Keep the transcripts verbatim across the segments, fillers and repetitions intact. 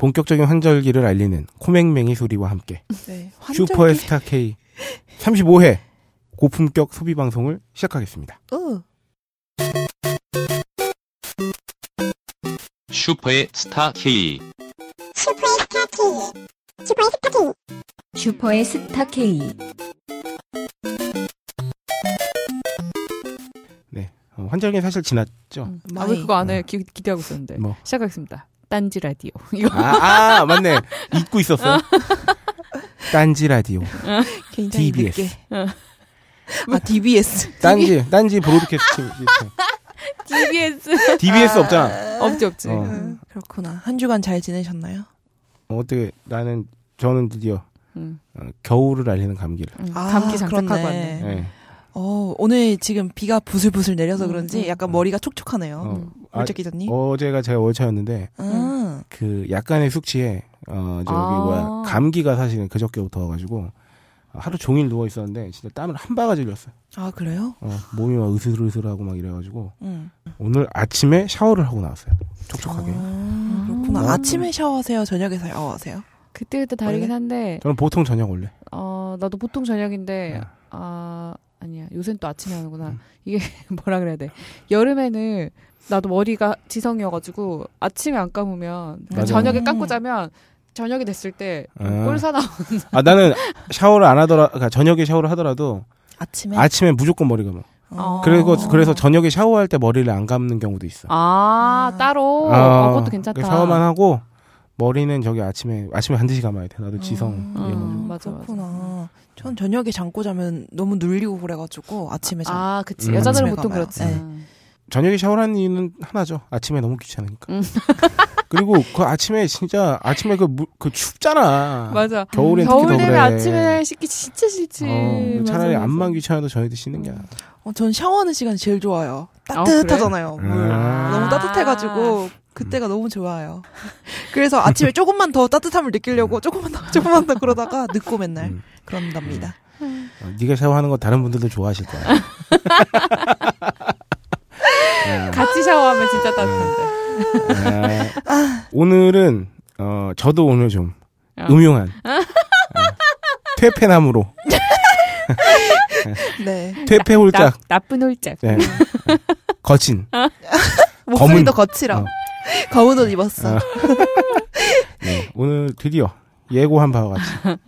본격적인 환절기를 알리는 코맹맹이 소리와 함께 네, 슈퍼의 스타 K 삼십오 회 고품격 소비 방송을 시작하겠습니다. 오. 슈퍼의 스타 K. 슈퍼의 스타 K. 슈퍼의 스타 K. 슈퍼의 스타 K. 네, 어, 환절기는 사실 지났죠. 음, 아, 왜 그거 안 해요? 기, 기대하고 있었는데. 뭐. 시작하겠습니다. 딴지라디오. 아, 아, 맞네. 잊고 있었어. 딴지라디오. 디비에스. 어. 아, 디비에스. 딴지, 딴지 브로드캐스팅. 디비에스. 디비에스 아, 없잖아. 없지, 없지. 어. 음, 그렇구나. 한 주간 잘 지내셨나요? 어, 어떻게, 나는, 저는 드디어, 음. 어, 겨울을 알리는 감기를. 음. 아, 감기 장착하고 왔네. 네. 어, 오늘 지금 비가 부슬부슬 내려서 그런지 약간 머리가 촉촉하네요. 어제 기자님? 어제가 제가 월차였는데, 아. 그 약간의 숙취에, 어, 저기 아. 뭐야, 감기가 사실은 그저께부터 와가지고, 하루 종일 누워 있었는데 진짜 땀을 한 바가지 흘렸어요. 아 그래요? 어, 몸이 막 으슬으슬하고 막 이래가지고 음. 오늘 아침에 샤워를 하고 나왔어요. 촉촉하게. 아, 그렇구나. 어, 아침에 샤워하세요? 저녁에 샤워하세요? 그때그때 다르긴 한데. 저는 보통 저녁 원래. 어 나도 보통 저녁인데 아 어, 아니야 요새는 또 아침에 하는구나. 음. 이게 뭐라 그래야 돼? 여름에는 나도 머리가 지성이어가지고 아침에 안 감으면 그러니까 저녁에 감고 자면. 저녁이 됐을 때 꼴사 나온. 아 나는 샤워를 안 하더라. 그러니까 저녁에 샤워를 하더라도 아침에 아침에 무조건 머리 감아. 아~ 그리고 그래서 저녁에 샤워할 때 머리를 안 감는 경우도 있어. 아, 아~ 따로. 아~ 어, 그것도 괜찮다. 샤워만 하고 머리는 저기 아침에 아침에 반드시 감아야 돼. 나도 지성. 아~ 아~ 맞아. 그렇구나. 전 저녁에 잠고 자면 너무 눌리고 그래가지고 아침에 잠. 아, 그치. 음. 여자들은 보통 감아요. 그렇지. 네. 저녁에 샤워하는 이유는 하나죠. 아침에 너무 귀찮으니까. 음. 그리고 그 아침에 진짜 아침에 그 물, 그 춥잖아. 맞아. 겨울엔 음, 특히 더 그래. 겨울에는 아침에 씻기 진짜 싫지. 어, 차라리 안만 귀찮아도 저녁에 씻는 게 나아. 어, 전 샤워하는 시간이 제일 좋아요. 따뜻하잖아요. 아, 그래? 물. 아~ 너무 따뜻해가지고 그때가 음. 너무 좋아요. 그래서 아침에 조금만 더 따뜻함을 느끼려고 조금만 더 조금만 더 그러다가 늦고 맨날 음. 그런답니다. 음. 어, 네가 샤워하는 거 다른 분들도 좋아하실 거야. 야, 같이 샤워하면 진짜 따뜻한데. 아, 아, 오늘은 어, 저도 오늘 좀 어. 음흉한 어, 퇴폐남으로 네. 퇴폐 홀짝 나, 나쁜 홀짝 네. 거친 목소리도 거칠어 어. 검은 옷 입었어. 어. 네, 오늘 드디어 예고한 바와 같이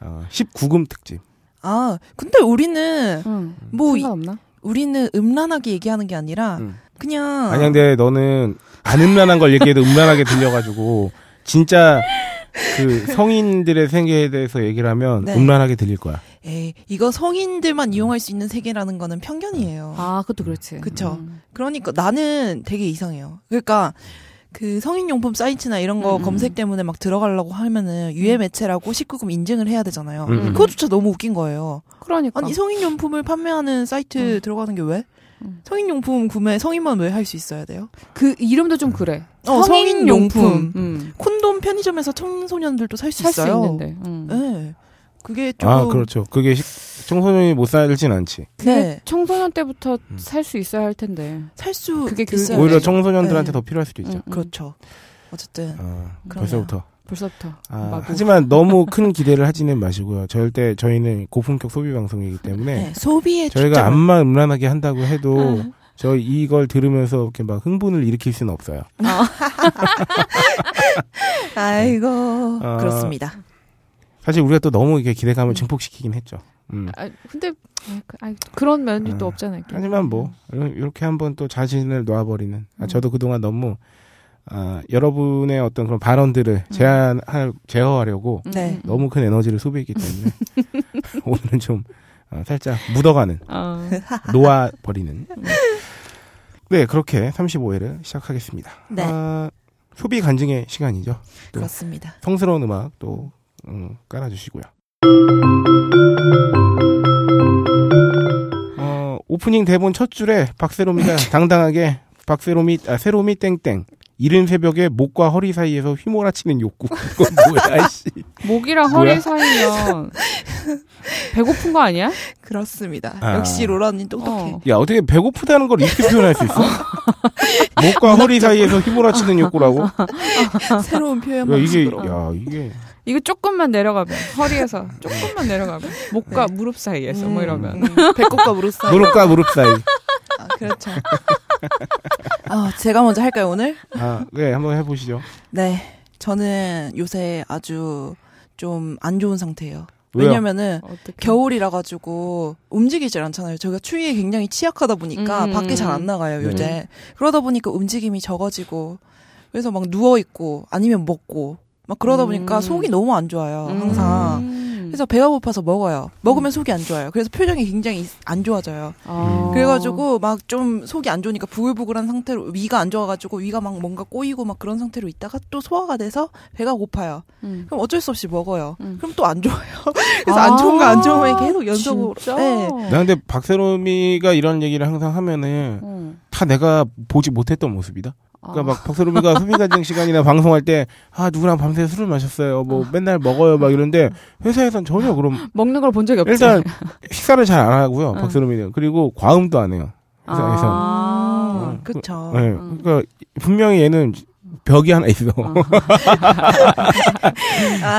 어, 십구 금 특집. 아 근데 우리는 응, 뭐 상관없나? 우리는 음란하게 얘기하는 게 아니라 음. 그냥 아니 근데 너는 안 음란한 걸 얘기해도 음란하게 들려가지고 진짜 그 성인들의 세계에 대해서 얘기를 하면 네. 음란하게 들릴 거야. 에이 이거 성인들만 이용할 수 있는 세계라는 거는 편견이에요. 아 그것도 그렇지. 그렇죠. 음. 그러니까 나는 되게 이상해요. 그러니까 그 성인용품 사이트나 이런 거 음. 검색 때문에 막 들어가려고 하면은 유해 매체라고 십구 금 인증을 해야 되잖아요. 음. 그것조차 너무 웃긴 거예요. 그러니까. 아니, 성인용품을 판매하는 사이트 음. 들어가는 게 왜? 음. 성인용품 구매, 성인만 왜 할 수 있어야 돼요? 그, 이름도 좀 그래. 어, 성인용품. 성인용품. 음. 콘돔 편의점에서 청소년들도 살 수 있어요. 살 수 있는데. 음. 네. 그게 좀. 아, 그렇죠. 그게 시, 청소년이 못 살진 않지. 네. 청소년 때부터 음. 살 수 있어야 할 텐데. 살 수. 그게 있어야 오히려 되죠. 청소년들한테 네. 더 필요할 수도 있죠. 음, 음. 그렇죠. 어쨌든. 아, 벌써부터. 벌써부터. 아, 하지만 너무 큰 기대를 하지는 마시고요. 절대 저희는 고품격 소비 방송이기 때문에. 네, 소비에 저희가 암만 음란하게 한다고 해도. 아. 저희 이걸 들으면서 이렇게 막 흥분을 일으킬 수는 없어요. 아이고. 아, 그렇습니다. 사실 우리가 또 너무 이게 기대감을 증폭시키긴 했죠. 음. 아, 근데 아, 그런 면이 아, 또 없잖아요. 하지만 뭐 이렇게 한번 또 자신을 놓아버리는. 음. 아, 저도 그동안 너무 아, 여러분의 어떤 그런 발언들을 제한 음. 제어하려고 네. 너무 큰 에너지를 소비했기 때문에 오늘은 좀 어, 살짝 묻어가는 어. 놓아버리는. 음. 네 그렇게 삼십오 회를 시작하겠습니다. 네. 아, 소비 간증의 시간이죠. 그렇습니다. 성스러운 음악 또. 음, 깔아주시고요. 어, 오프닝 대본 첫 줄에 박세롬이가 당당하게 박세롬이 아, 세롬이 땡땡 이른 새벽에 목과 허리 사이에서 휘몰아치는 욕구. 그건 뭐야, 씨. 목이랑 뭐야? 허리 사이면 배고픈 거 아니야? 그렇습니다. 아. 역시 로라님 똑똑해. 어. 야, 어떻게 배고프다는 걸 이렇게 표현할 수 있어? 목과 허리 사이에서 휘몰아치는 욕구라고? 새로운 표현 방식으로. 야, 이게, 야, 이게. 이거 조금만 내려가면, 허리에서 조금만 내려가면, 목과 네. 무릎 사이에서 음, 뭐 이러면. 음, 배꼽과 무릎 사이. 무릎과 무릎 사이. 아, 그렇죠. 아, 제가 먼저 할까요, 오늘? 아, 네, 한번 해보시죠. 네. 저는 요새 아주 좀 안 좋은 상태예요. 왜요? 왜냐면은 어떡해? 겨울이라 가지고 움직이질 않잖아요. 제가 추위에 굉장히 취약하다 보니까 음. 밖에 잘 안 나가요, 요새. 네. 그러다 보니까 움직임이 적어지고, 그래서 막 누워있고, 아니면 먹고, 막 그러다 보니까 음. 속이 너무 안 좋아요, 항상. 음. 그래서 배가 고파서 먹어요. 먹으면 음. 속이 안 좋아요. 그래서 표정이 굉장히 안 좋아져요. 아. 그래가지고 막 좀 속이 안 좋으니까 부글부글한 상태로, 위가 안 좋아가지고 위가 막 뭔가 꼬이고 막 그런 상태로 있다가 또 소화가 돼서 배가 고파요. 음. 그럼 어쩔 수 없이 먹어요. 음. 그럼 또 안 좋아요. 그래서 아. 안 좋은 거 안 좋은 거에 계속 연속으로. 네. 나 근데 박세롬이가 이런 얘기를 항상 하면은 음. 다 내가 보지 못했던 모습이다. 그니까 아. 막 박세롬이가 소비자증 시간이나 방송할 때 아 누구랑 밤새 술을 마셨어요 뭐 아. 맨날 먹어요 막 이런데 회사에선 전혀 그럼 먹는 걸 본 적이 없지. 일단 식사를 잘 안 하고요. 응. 박세롬이는 그리고 과음도 안 해요 회사에선. 아 응. 그쵸. 네. 응. 그러니까 분명히 얘는 벽이 하나 있어. 아.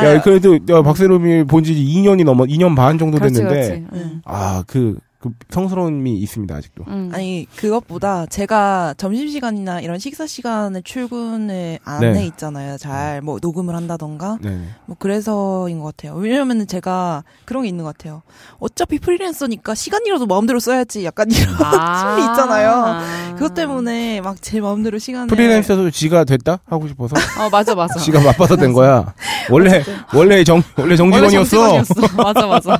야 그래도 박세롬이 본 지 이 년이 넘어 이 년 반 정도 됐는데 그렇지, 그렇지. 응. 아 그. 그 성스러움이 있습니다 아직도. 음. 아니 그것보다 제가 점심시간이나 이런 식사시간에 출근을 안 해 네. 있잖아요. 잘 뭐 녹음을 한다던가 네. 뭐 그래서인 것 같아요. 왜냐면은 제가 그런 게 있는 것 같아요. 어차피 프리랜서니까 시간이라도 마음대로 써야지 약간 이런 아~ 심리 있잖아요. 아~ 그것 때문에 막 제 마음대로 시간을 프리랜서도 지가 됐다? 하고 싶어서? 어 맞아 맞아. 지가 바빠서 된 거야. 원래 원래 정 원래 정직원이었어. 원래 정직원이었어. 맞아 맞아.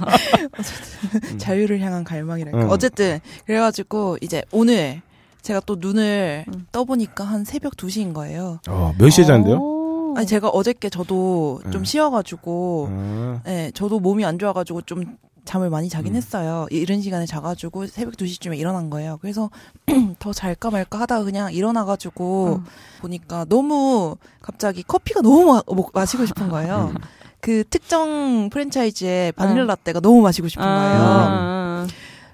자유를 향한 갈망 응. 어쨌든 그래가지고 이제 오늘 제가 또 눈을 응. 떠보니까 한 새벽 두 시인 거예요. 아, 몇 시에 잔데요? 아니 제가 어저께 저도 응. 좀 쉬어가지고 응. 네, 저도 몸이 안 좋아가지고 좀 잠을 많이 자긴 응. 했어요. 이른 시간에 자가지고 새벽 두 시쯤에 일어난 거예요. 그래서 더 잘까 말까 하다가 그냥 일어나가지고 응. 보니까 너무 갑자기 커피가 너무 마, 뭐, 마시고 싶은 거예요. 응. 그 특정 프랜차이즈의 바닐라 응. 라떼가 너무 마시고 싶은 거예요. 아~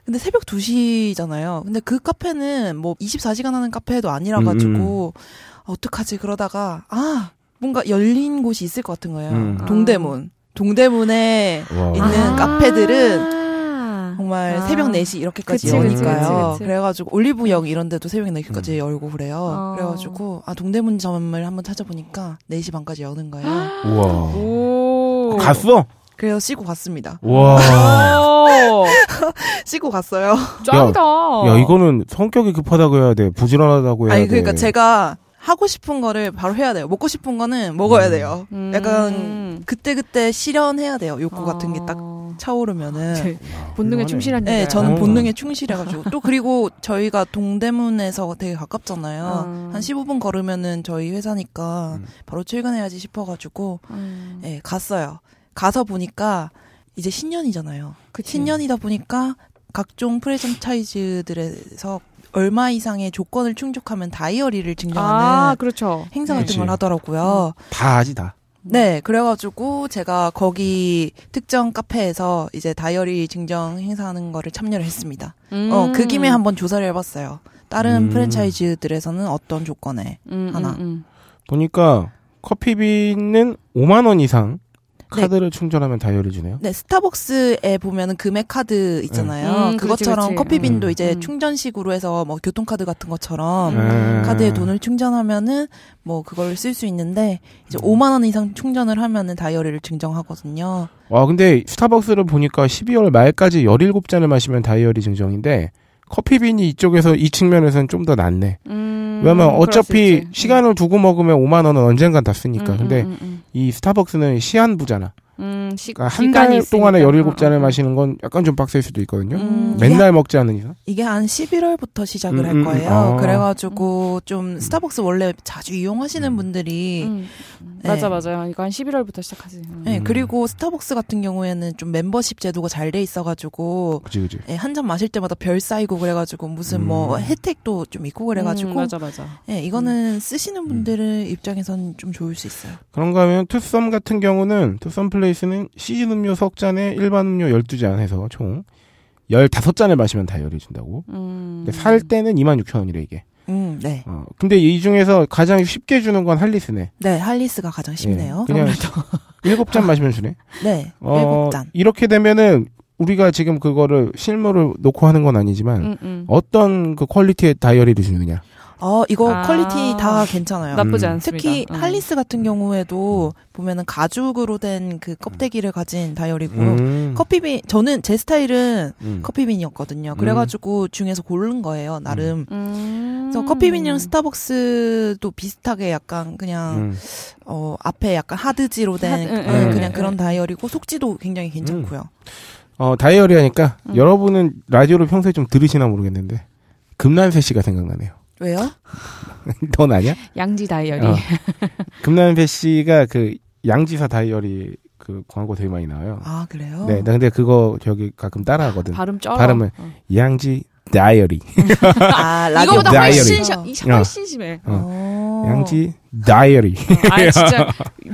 근데 새벽 두 시잖아요. 근데 그 카페는 뭐 이십사 시간 하는 카페도 아니라가지고, 음. 아, 어떡하지? 그러다가, 아, 뭔가 열린 곳이 있을 것 같은 거예요. 음. 동대문. 동대문에 와. 있는 아~ 카페들은 정말 아~ 새벽 네 시 이렇게까지 그치, 여니까요. 그치, 그치. 그래가지고 올리브영 이런 데도 새벽 네 시까지 음. 열고 그래요. 어. 그래가지고, 아, 동대문점을 한번 찾아보니까 네 시 반까지 여는 거예요. 우와. 오. 갔어? 그래서 씻고 갔습니다. 와. 씻고 갔어요. 짱이다. 야, 야, 이거는 성격이 급하다고 해야 돼. 부지런하다고 해야 아니, 돼. 아니, 그러니까 제가 하고 싶은 거를 바로 해야 돼요. 먹고 싶은 거는 먹어야 돼요. 음. 약간 그때그때 실현해야 돼요. 욕구 어. 같은 게 딱 차오르면은. 본능에 충실한 네, 얘기예요. 저는 본능에 충실해가지고. 또 그리고 저희가 동대문에서 되게 가깝잖아요. 어. 한 십오 분 걸으면은 저희 회사니까 바로 출근해야지 싶어가지고 음. 네, 갔어요. 가서 보니까 이제 신년이잖아요. 그치. 신년이다 보니까 각종 프랜차이즈들에서 얼마 이상의 조건을 충족하면 다이어리를 증정하는 아, 그렇죠. 행사 같은 그치. 걸 하더라고요. 음. 다 아지 다. 네, 그래가지고 제가 거기 특정 카페에서 이제 다이어리 증정 행사하는 거를 참여를 했습니다. 음. 어, 그 김에 한번 조사를 해봤어요. 다른 음. 프랜차이즈들에서는 어떤 조건에 음, 하나. 음, 음. 보니까 커피비는 오만 원 이상. 카드를 네. 충전하면 다이어리 주네요. 네, 스타벅스에 보면은 금액 카드 있잖아요. 음, 그것처럼 그치, 그치. 커피빈도 음, 이제 음. 충전식으로 해서 뭐 교통카드 같은 것처럼 음. 카드에 돈을 충전하면은 뭐 그걸 쓸 수 있는데 이제 오만 원 이상 충전을 하면은 다이어리를 증정하거든요. 와, 근데 스타벅스를 보니까 십이월 말까지 열일곱 잔을 마시면 다이어리 증정인데 커피빈이 이쪽에서 이 측면에서는 좀 더 낫네. 음, 왜냐면 어차피 시간을 두고 먹으면 오만 원은 언젠간 다 쓰니까. 음, 근데 음, 음, 음. 이 스타벅스는 시한부잖아. 음, 시, 그러니까 한 달 동안에 열일곱 잔을 마시는 건 약간 좀 빡셀 수도 있거든요. 음, 맨날 먹지 않는 이상. 이게 한 십일월부터 시작을 음, 할 거예요. 아. 그래가지고 좀 스타벅스 원래 자주 이용하시는 분들이 음. 네. 맞아 맞아요. 이거 한 십일월부터 시작하지. 음. 네, 그리고 스타벅스 같은 경우에는 좀 멤버십 제도가 잘 돼 있어가지고 그치, 그치. 네, 한 잔 마실 때마다 별 쌓이고 그래가지고 무슨 음. 뭐 혜택도 좀 있고 그래가지고 음, 맞아 맞아. 네, 이거는 음. 쓰시는 분들의 음. 입장에선 좀 좋을 수 있어요. 그런가 하면 투썸 같은 경우는 투썸 플레이 는 시즌 음료 석 잔에 일반 음료 열두 잔 해서 총 열다섯 잔을 마시면 다 열이 준다고. 음. 근데 살 때는 이만 육천 원이래 이게. 음, 네. 어, 근데 이 중에서 가장 쉽게 주는 건 할리스네. 네, 할리스가 가장 쉽네요. 네, 그냥 일곱 잔 마시면 주네. 네, 어, 일곱 잔. 이렇게 되면은 우리가 지금 그거를 실물을 놓고 하는 건 아니지만 음, 음. 어떤 그 퀄리티의 다이어리를 주느냐. 어, 이거 아~ 퀄리티 다 괜찮아요. 나쁘지 않습니다. 특히 음. 할리스 같은 경우에도 보면은 가죽으로 된 그 껍데기를 가진 다이어리고 음. 커피빈, 저는 제 스타일은 음. 커피빈이었거든요. 그래가지고 음. 중에서 고른 거예요, 나름. 음. 그래서 커피빈이랑 스타벅스도 비슷하게 약간 그냥 음. 어, 앞에 약간 하드지로 된 하드, 음, 음, 그냥 음. 그런 다이어리고 속지도 굉장히 괜찮고요. 음. 어, 다이어리 하니까 음. 여러분은 라디오를 평소에 좀 들으시나 모르겠는데 금난세 씨가 생각나네요. 왜요? 넌 아냐? 양지 다이어리. 어. 금남배 씨가 그 양지사 다이어리 그 광고 되게 많이 나와요. 아, 그래요? 네, 나 근데 그거 저기 가끔 따라하거든. 발음 쩔어. 발음을 어. 양지 다이어리. 아, 라디오. 이거보다 훨씬 다이어리. 시, 훨씬 심해. 어. 어. 양지 다이어리. 어. 아, 진짜 미,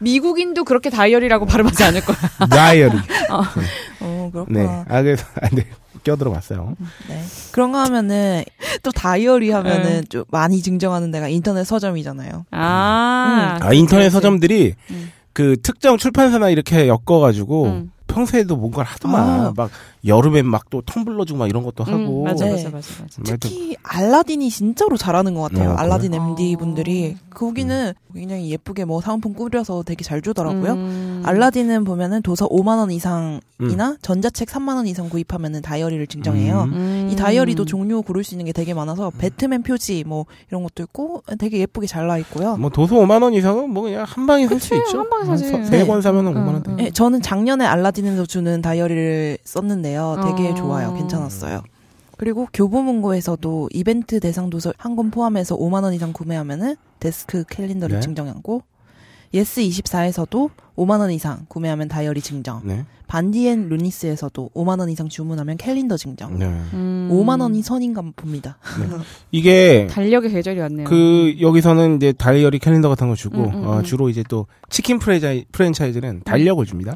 미국인도 그렇게 다이어리라고 발음하지 않을 거야. 다이어리. 어. 네. 어, 그렇구나. 네, 아 그래서 안 돼요. 껴들어봤어요. 네. 그런 거 하면은 또 다이어리 하면은 음. 좀 많이 증정하는 데가 인터넷 서점이잖아요. 아, 음. 아 인터넷 서점들이 음. 그 특정 출판사나 이렇게 엮어가지고 음. 평소에도 뭔가를 하더만 아. 막 여름엔 막 또 텀블러 주고 막 이런 것도 하고. 음, 맞아, 네. 맞아, 맞아, 맞아. 특히 알라딘이 진짜로 잘하는 것 같아요. 어, 알라딘 그래? 엠디 분들이 어. 거기는 음. 굉장히 예쁘게 뭐 상품 꾸려서 되게 잘 주더라고요. 음. 알라딘은 보면은 도서 오만 원 이상이나 음. 전자책 삼만 원 이상 구입하면은 다이어리를 증정해요. 음. 이 다이어리도 종류 고를 수 있는 게 되게 많아서 배트맨 표지 뭐 이런 것도 있고 되게 예쁘게 잘 나 있고요. 뭐 도서 오만 원 이상은 뭐 그냥 한 방에 살 수 있죠. 한 방에 사지. 네 권 사면은 음. 오만 원. 네, 저는 작년에 알라딘에서 주는 다이어리를 썼는데. 데요. 되게 음. 좋아요. 괜찮았어요. 그리고 교보문고에서도 이벤트 대상 도서 한 권 포함해서 오만 원 이상 구매하면은 데스크 캘린더를 네. 증정하고 예스이십사에서도 오만 원 이상 구매하면 다이어리 증정. 네. 반디앤 루니스에서도 오만 원 이상 주문하면 캘린더 증정. 네. 음. 오만 원이 선인가 봅니다. 네. 이게 달력의 계절이 왔네요. 그 여기서는 이제 다이어리 캘린더 같은 거 주고 음, 음, 어, 주로 이제 또 치킨 프랜차이, 프랜차이즈는 달력을 줍니다.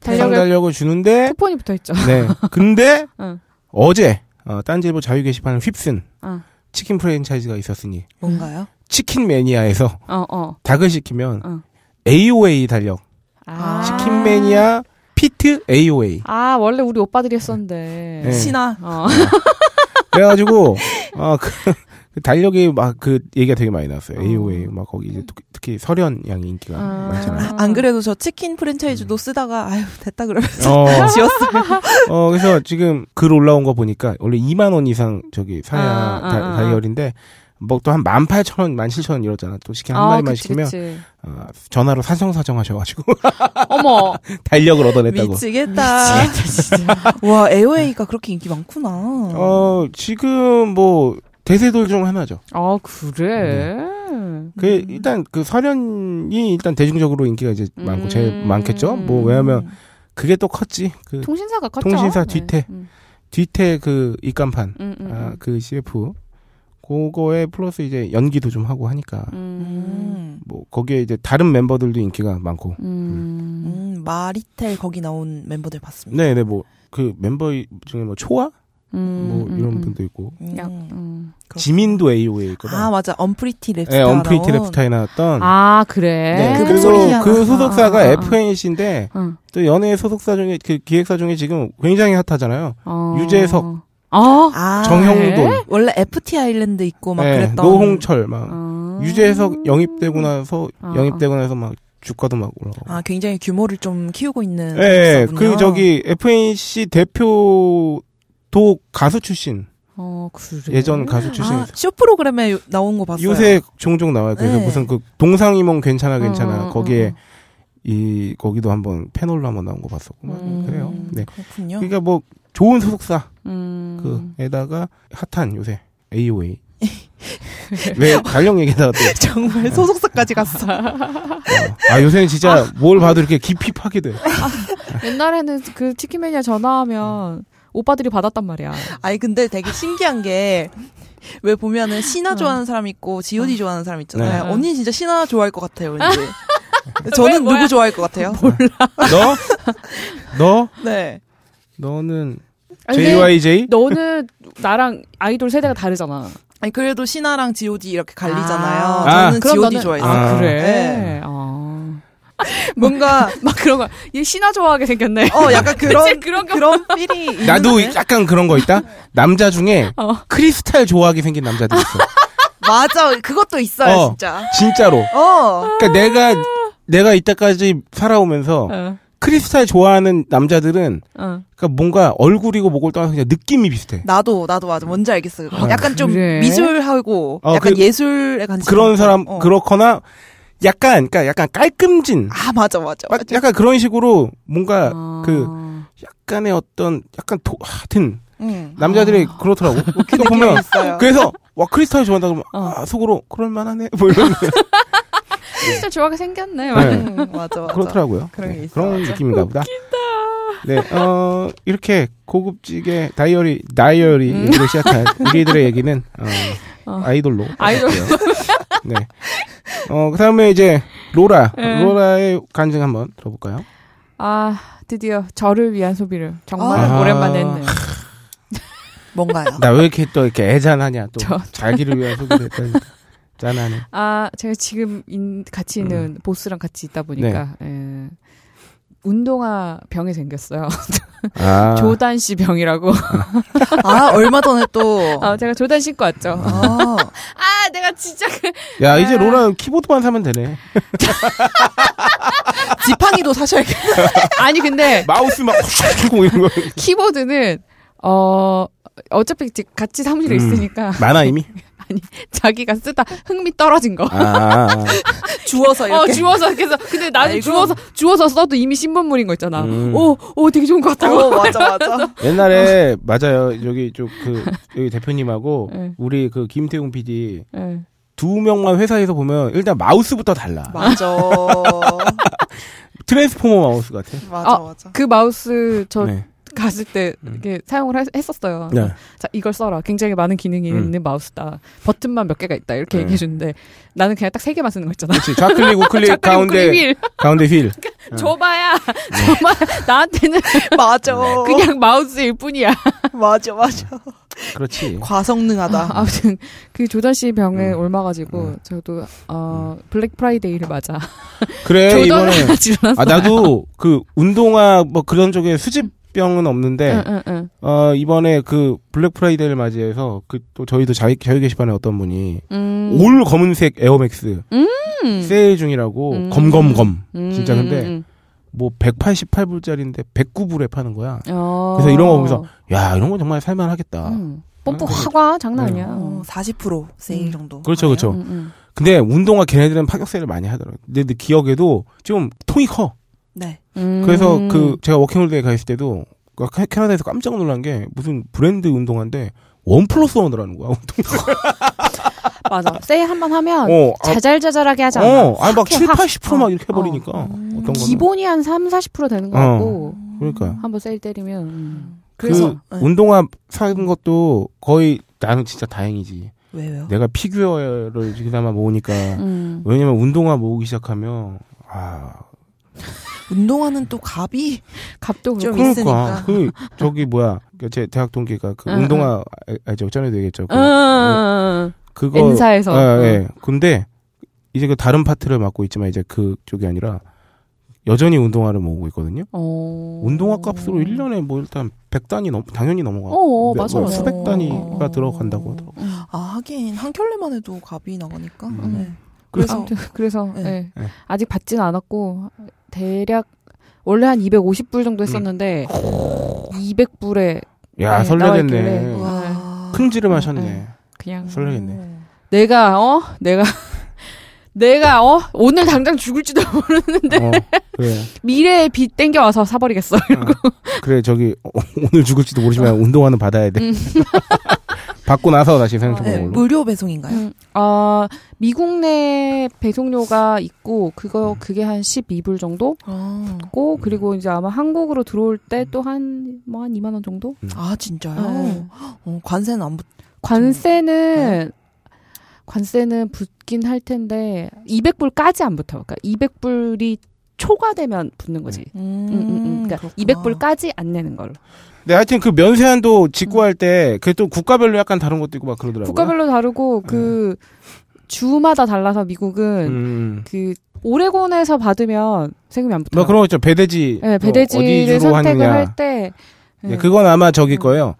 달력을, 달력을 주는데 쿠폰이 붙어있죠. 네. 근데 응. 어제 어, 딴지일보 자유 게시판을 휩쓴 어. 치킨 프랜차이즈가 있었으니 뭔가요? 치킨 매니아에서 어, 어. 닭을 시키면 어. 에이오에이 달력 아. 치킨 매니아 피트 에이오에이 아 원래 우리 오빠들이 했었는데 네. 신화 어. 그래가지고 어, 그, 달력이 막 그 얘기가 되게 많이 나왔어요. 에이오에이 막 거기 이제 특히 설현 양이 인기가 아~ 많잖아요. 안 그래도 저 치킨 프랜차이즈도 쓰다가 아유 됐다 그러면서 어. 지웠어요. 어 그래서 지금 글 올라온 거 보니까 원래 이만 원 이상 저기 사야 아, 다, 아, 다이어리인데 뭐 또 한 만 팔천 원, 만 칠천 원 이러잖아. 또 치킨 한 아, 마리만 그치, 시키면 그치. 어, 전화로 사정사정 하셔가지고 어머 달력을 얻어냈다고. 미치겠다. 미치겠다 진짜. 와 에이오에이가 그렇게 인기 많구나. 어 지금 뭐 대세돌 중 하나죠. 아, 그래? 네. 그, 일단, 그, 설현이 일단 대중적으로 인기가 이제 음. 많고, 제일 많겠죠? 뭐, 왜냐면, 그게 또 컸지. 그 통신사가 컸죠. 통신사 뒤태. 네. 음. 뒤태 그, 입간판. 음, 음. 아, 그 씨에프. 그거에 플러스 이제 연기도 좀 하고 하니까. 음. 뭐, 거기에 이제 다른 멤버들도 인기가 많고. 음. 음. 음. 마리텔 거기 나온 멤버들 봤습니다. 네네, 뭐, 그 멤버 중에 뭐, 초아? 음, 뭐 음, 이런 음. 분도 있고 음. 지민도 에이오에 있거든. 아 맞아, 언프리티 랩스타. 네, 언프리티 랩스타에 나왔던. 아 그래. 네, 그리고 그 소속사가 아, 에프엔씨인데 아. 또 연예 소속사 중에 그 기획사 중에 지금 굉장히 핫하잖아요. 어. 유재석, 어? 아, 정형돈. 네? 원래 에프티 아일랜드 있고 막 네, 그랬던. 노홍철 막 어. 유재석 영입되고 나서 어. 영입되고 나서 막. 주가도 막 올라가고. 아, 굉장히 규모를 좀 키우고 있는. 네, 그 저기 에프엔씨 대표. 도 가수 출신. 어, 그래. 예전 가수 출신. 아, 쇼 프로그램에 요, 나온 거 봤어요. 요새 종종 나와요. 그래서 네. 무슨 그 동상이몽 괜찮아 괜찮아 어, 거기에 어. 이 거기도 한번 패널로 한번 나온 거 봤었고 음, 그래요. 네. 그렇군요. 그러니까 뭐 좋은 소속사 음. 그에다가 핫한 요새 에이오에이. 왜 가령 얘기하다가 또 정말 소속사까지 갔어. 아 요새는 진짜 아, 뭘 봐도 이렇게 깊이 파괴돼. 아, 옛날에는 그 치킨매니아 전화하면 오빠들이 받았단 말이야. 아니 근데 되게 신기한 게. 왜 보면은 신화 좋아하는 사람 있고 지오디 좋아하는 사람 있잖아요. 네. 언니 진짜 신화 좋아할 것 같아요. 왠지. 저는 누구 좋아할 것 같아요? 몰라. 너? 너? 네. 너는 제이와이제이? 너는 나랑 아이돌 세대가 다르잖아. 아니 그래도 신화랑 지오디 이렇게 갈리잖아요. 아, 저는 아, 지오디 너는... 좋아해요. 아, 아, 그래. 네. 아. 뭔가 막 그런 거. 얘 신화 좋아하게 생겼네. 어, 약간 그런 그런 그런 필이. 나도 약간 그런 거 있다. 남자 중에 어. 크리스탈 좋아하게 생긴 남자들 있어. 맞아, 그것도 있어요, 어, 진짜. 진짜로. 어. 그러니까 내가 내가 이때까지 살아오면서 어. 크리스탈 좋아하는 남자들은 어. 그러니까 뭔가 얼굴이고 목을 떠나서 그냥 느낌이 비슷해. 나도 나도 맞아. 뭔지 알겠어. 그거. 아, 약간 그래. 좀 미술하고 어, 약간 그, 예술에 관심. 그런 사람 어. 그렇거나. 약간, 그러니까 약간 깔끔진. 아, 맞아, 맞아. 맞아. 약간 그런 식으로 뭔가 아... 그 약간의 어떤 약간 도, 하여튼 응. 남자들이 아... 그렇더라고. 그거 보면 그래서 와 크리스탈 좋아한다 그러면 어. 아, 속으로 그럴 만하네. 뭐 이런. 크리스탈 좋아하게 생겼네. 네. 음, 맞아, 맞아. 그렇더라고요. 그런, 네, 그런 느낌인가 보다. 웃긴다. 네, 어, 이렇게 고급지게 다이어리 다이어리 음. 얘기를 시작한 우리들의 얘기는 어, 어. 아이돌로. 아이돌. 네. 어, 그 다음에 이제, 로라. 네. 로라의 간증 한번 들어볼까요? 아, 드디어 저를 위한 소비를 정말 아. 오랜만에 했네요. 뭔가요? 나 왜 이렇게 또 이렇게 애잔하냐. 또 저, 자기를 위한 소비를 했다니까. 짠하네. 아, 제가 지금 인, 같이 있는 음. 보스랑 같이 있다 보니까, 네. 에, 운동화 병이 생겼어요. 아. 조단 씨 병이라고. 아, 얼마 전에 또. 아, 제가 조단 신고 왔죠. 아. 아, 내가 진짜. 야, 아. 이제 로라는 키보드만 사면 되네. 지팡이도 사셔야겠다. 아니, 근데. 마우스 막 슉 이런 거. 키보드는, 어, 어차피 같이 사무실에 음. 있으니까. 많아, 이미? 아니, 자기가 쓰다 흥미 떨어진 거. 아. 주워서 이렇게. 어, 주워서 그래서 근데 나는 아이고. 주워서 주워서 써도 이미 신문물인 거 있잖아. 음. 오, 오, 되게 좋은 것 같다고. 어, 맞아, 맞아. 옛날에 맞아요. 여기 좀 그 여기 대표님하고 네. 우리 그 김태웅 피디 네. 두 명만 회사에서 보면 일단 마우스부터 달라. 맞아. 트랜스포머 마우스 같아. 맞아, 아, 맞아. 그 마우스 저. 네. 갔을 때 이렇게 음. 사용을 했, 했었어요. 네. 자, 이걸 써라. 굉장히 많은 기능이 음. 있는 마우스다. 버튼만 몇 개가 있다. 이렇게 네. 얘기해 주는데 나는 그냥 딱 세 개만 쓰는 거 있잖아. 그렇지. 좌클릭, 우클릭, 좌클릭, 가운데 휠. 가운데 휠. 그러니까 줘봐야 정말 나한테는 맞아. 그냥 마우스일 뿐이야. 맞아, 맞아. 그렇지. 과성능하다. 아, 아무튼 그 조던 씨 병에 음. 옮아가지고 음. 저도 어, 블랙 프라이데이를 맞아. 그래 이번에 아 나도 그 운동화 뭐 그런 쪽에 수집 병은 없는데 응, 응, 응. 어, 이번에 그 블랙 프라이데이를 맞이해서 그 또 저희도 자유, 자유 게시판에 어떤 분이 음. 올 검은색 에어맥스 음. 세일 중이라고 음. 검검검 음. 진짜 근데 뭐 백팔십팔 불짜리인데 백구 불에 파는 거야. 어. 그래서 이런 거 보면서 야 이런 거 정말 살만하겠다. 음. 뽀뽀하고 장난 아니야. 네. 어, 사십 퍼센트 세일 음. 정도. 그렇죠, 아니에요? 그렇죠. 음, 음. 근데 운동화 걔네들은 파격 세일을 많이 하더라고. 근데 내 기억에도 좀 통이 커. 네. 음. 그래서 그 제가 워킹홀리데이 가 있을 때도 캐나다에서 깜짝 놀란 게 무슨 브랜드 운동화인데 원 플러스 원이라는 거야. 맞아. 세일 한번 하면 어, 아, 자잘자잘하게 하지 않아. 어, 아니 막 칠, 팔십 퍼센트 막 어. 이렇게 해버리니까 어. 음. 어떤 기본이 한 삼, 사십 퍼센트 되는 거 같고. 어. 그러니까 한번 세일 때리면. 음. 그래서 그 네. 운동화 사는 것도 거의 나는 진짜 다행이지. 왜요? 내가 피규어를 그나마 모으니까 음. 왜냐면 운동화 모으기 시작하면 아. 운동화는 또 값이 값도 좀 그러니까. 있으니까. 그 저기 뭐야 제 대학 동기가 그 응, 운동화 응. 알죠 전에도 얘기했죠. 응, 응. 그거 엔사에서. 아, 예. 응. 근데 이제 그 다른 파트를 맡고 있지만 이제 그 쪽이 아니라 여전히 운동화를 모으고 있거든요. 어... 운동화 값으로 일 년에 뭐 일단 백 단위 넘 당연히 넘어가. 어, 맞아. 뭐 수백 단위가 어... 들어간다고 하더라고. 아 하긴 한 켤레만 해도 값이 나가니까. 음. 네. 그래서 그래서 네. 네. 네. 아직 받지는 않았고. 대략 원래 한 이백오십 불 정도 했었는데 음. 이백 불에 야 설레겠네. 큰 지름 하셨네. 그냥 설레겠네. 내가 어 내가 내가 어 오늘 당장 죽을지도 모르는데 어, 그래. 미래의 빛 땡겨와서 사버리겠어. 이러고. 아, 그래 저기 어, 오늘 죽을지도 모르지만 어. 운동화는 받아야 돼. 음. 받고 나서 다시 생각해보는 걸로. 네, 무료 배송인가요? 음, 어, 미국 내 배송료가 있고 그거 그게 한 십이 불 정도 아. 붙고 그리고 이제 아마 한국으로 들어올 때 또 한 뭐 한 이만 원 정도? 음. 아 진짜요? 네. 어, 관세는 안 붙. 관세는 네. 관세는 붙긴 할 텐데 이백 불까지 안 붙어. 그러니까 이백 불이 초과되면 붙는 거지. 음, 음, 음, 음. 그러니까 그렇구나. 이백 불까지 안 내는 걸로. 네, 하여튼 그 면세한도 직구할 때 그게 또 국가별로 약간 다른 것도 있고 막 그러더라고요. 국가별로 다르고 그 음. 주마다 달라서 미국은 음. 그 오레곤에서 받으면 세금이 안 붙어요. 뭐 그런 거 있죠. 배대지. 네, 배대지를 선택을 할 때. 네, 그건 아마 저기 음. 거예요.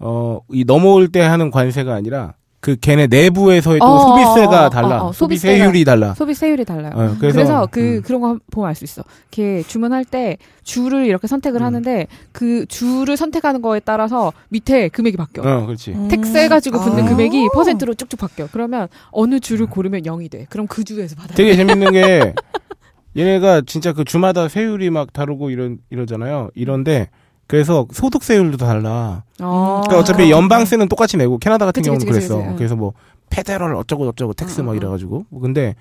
어, 이 넘어올 때 하는 관세가 아니라. 그 걔네 내부에서의 또 어, 소비세가 어, 어, 달라. 어, 어, 소비세율이 달라. 소비세율이 달라요. 어, 그래서, 그래서 그 음. 그런 거 보면 알 수 있어. 걔 주문할 때 주를 이렇게 선택을 음. 하는데 그 주를 선택하는 거에 따라서 밑에 금액이 바뀌어. 어, 그렇지. 음. 택세 가지고 붙는 아~ 금액이 퍼센트로 쭉쭉 바뀌어. 그러면 어느 주를 고르면 영이 돼. 그럼 그 주에서 받아. 되게 재밌는 게 얘네가 진짜 그 주마다 세율이 막 다르고 이런 이러잖아요. 이런데 그래서 소득세율도 달라. 아~ 그러니까 어차피 연방세는 똑같이 내고 캐나다 같은 그치, 경우는 그치, 그랬어. 그치, 그치. 그래서 뭐 페데럴 어쩌고 저쩌고 텍스 막 음, 이래가지고. 근데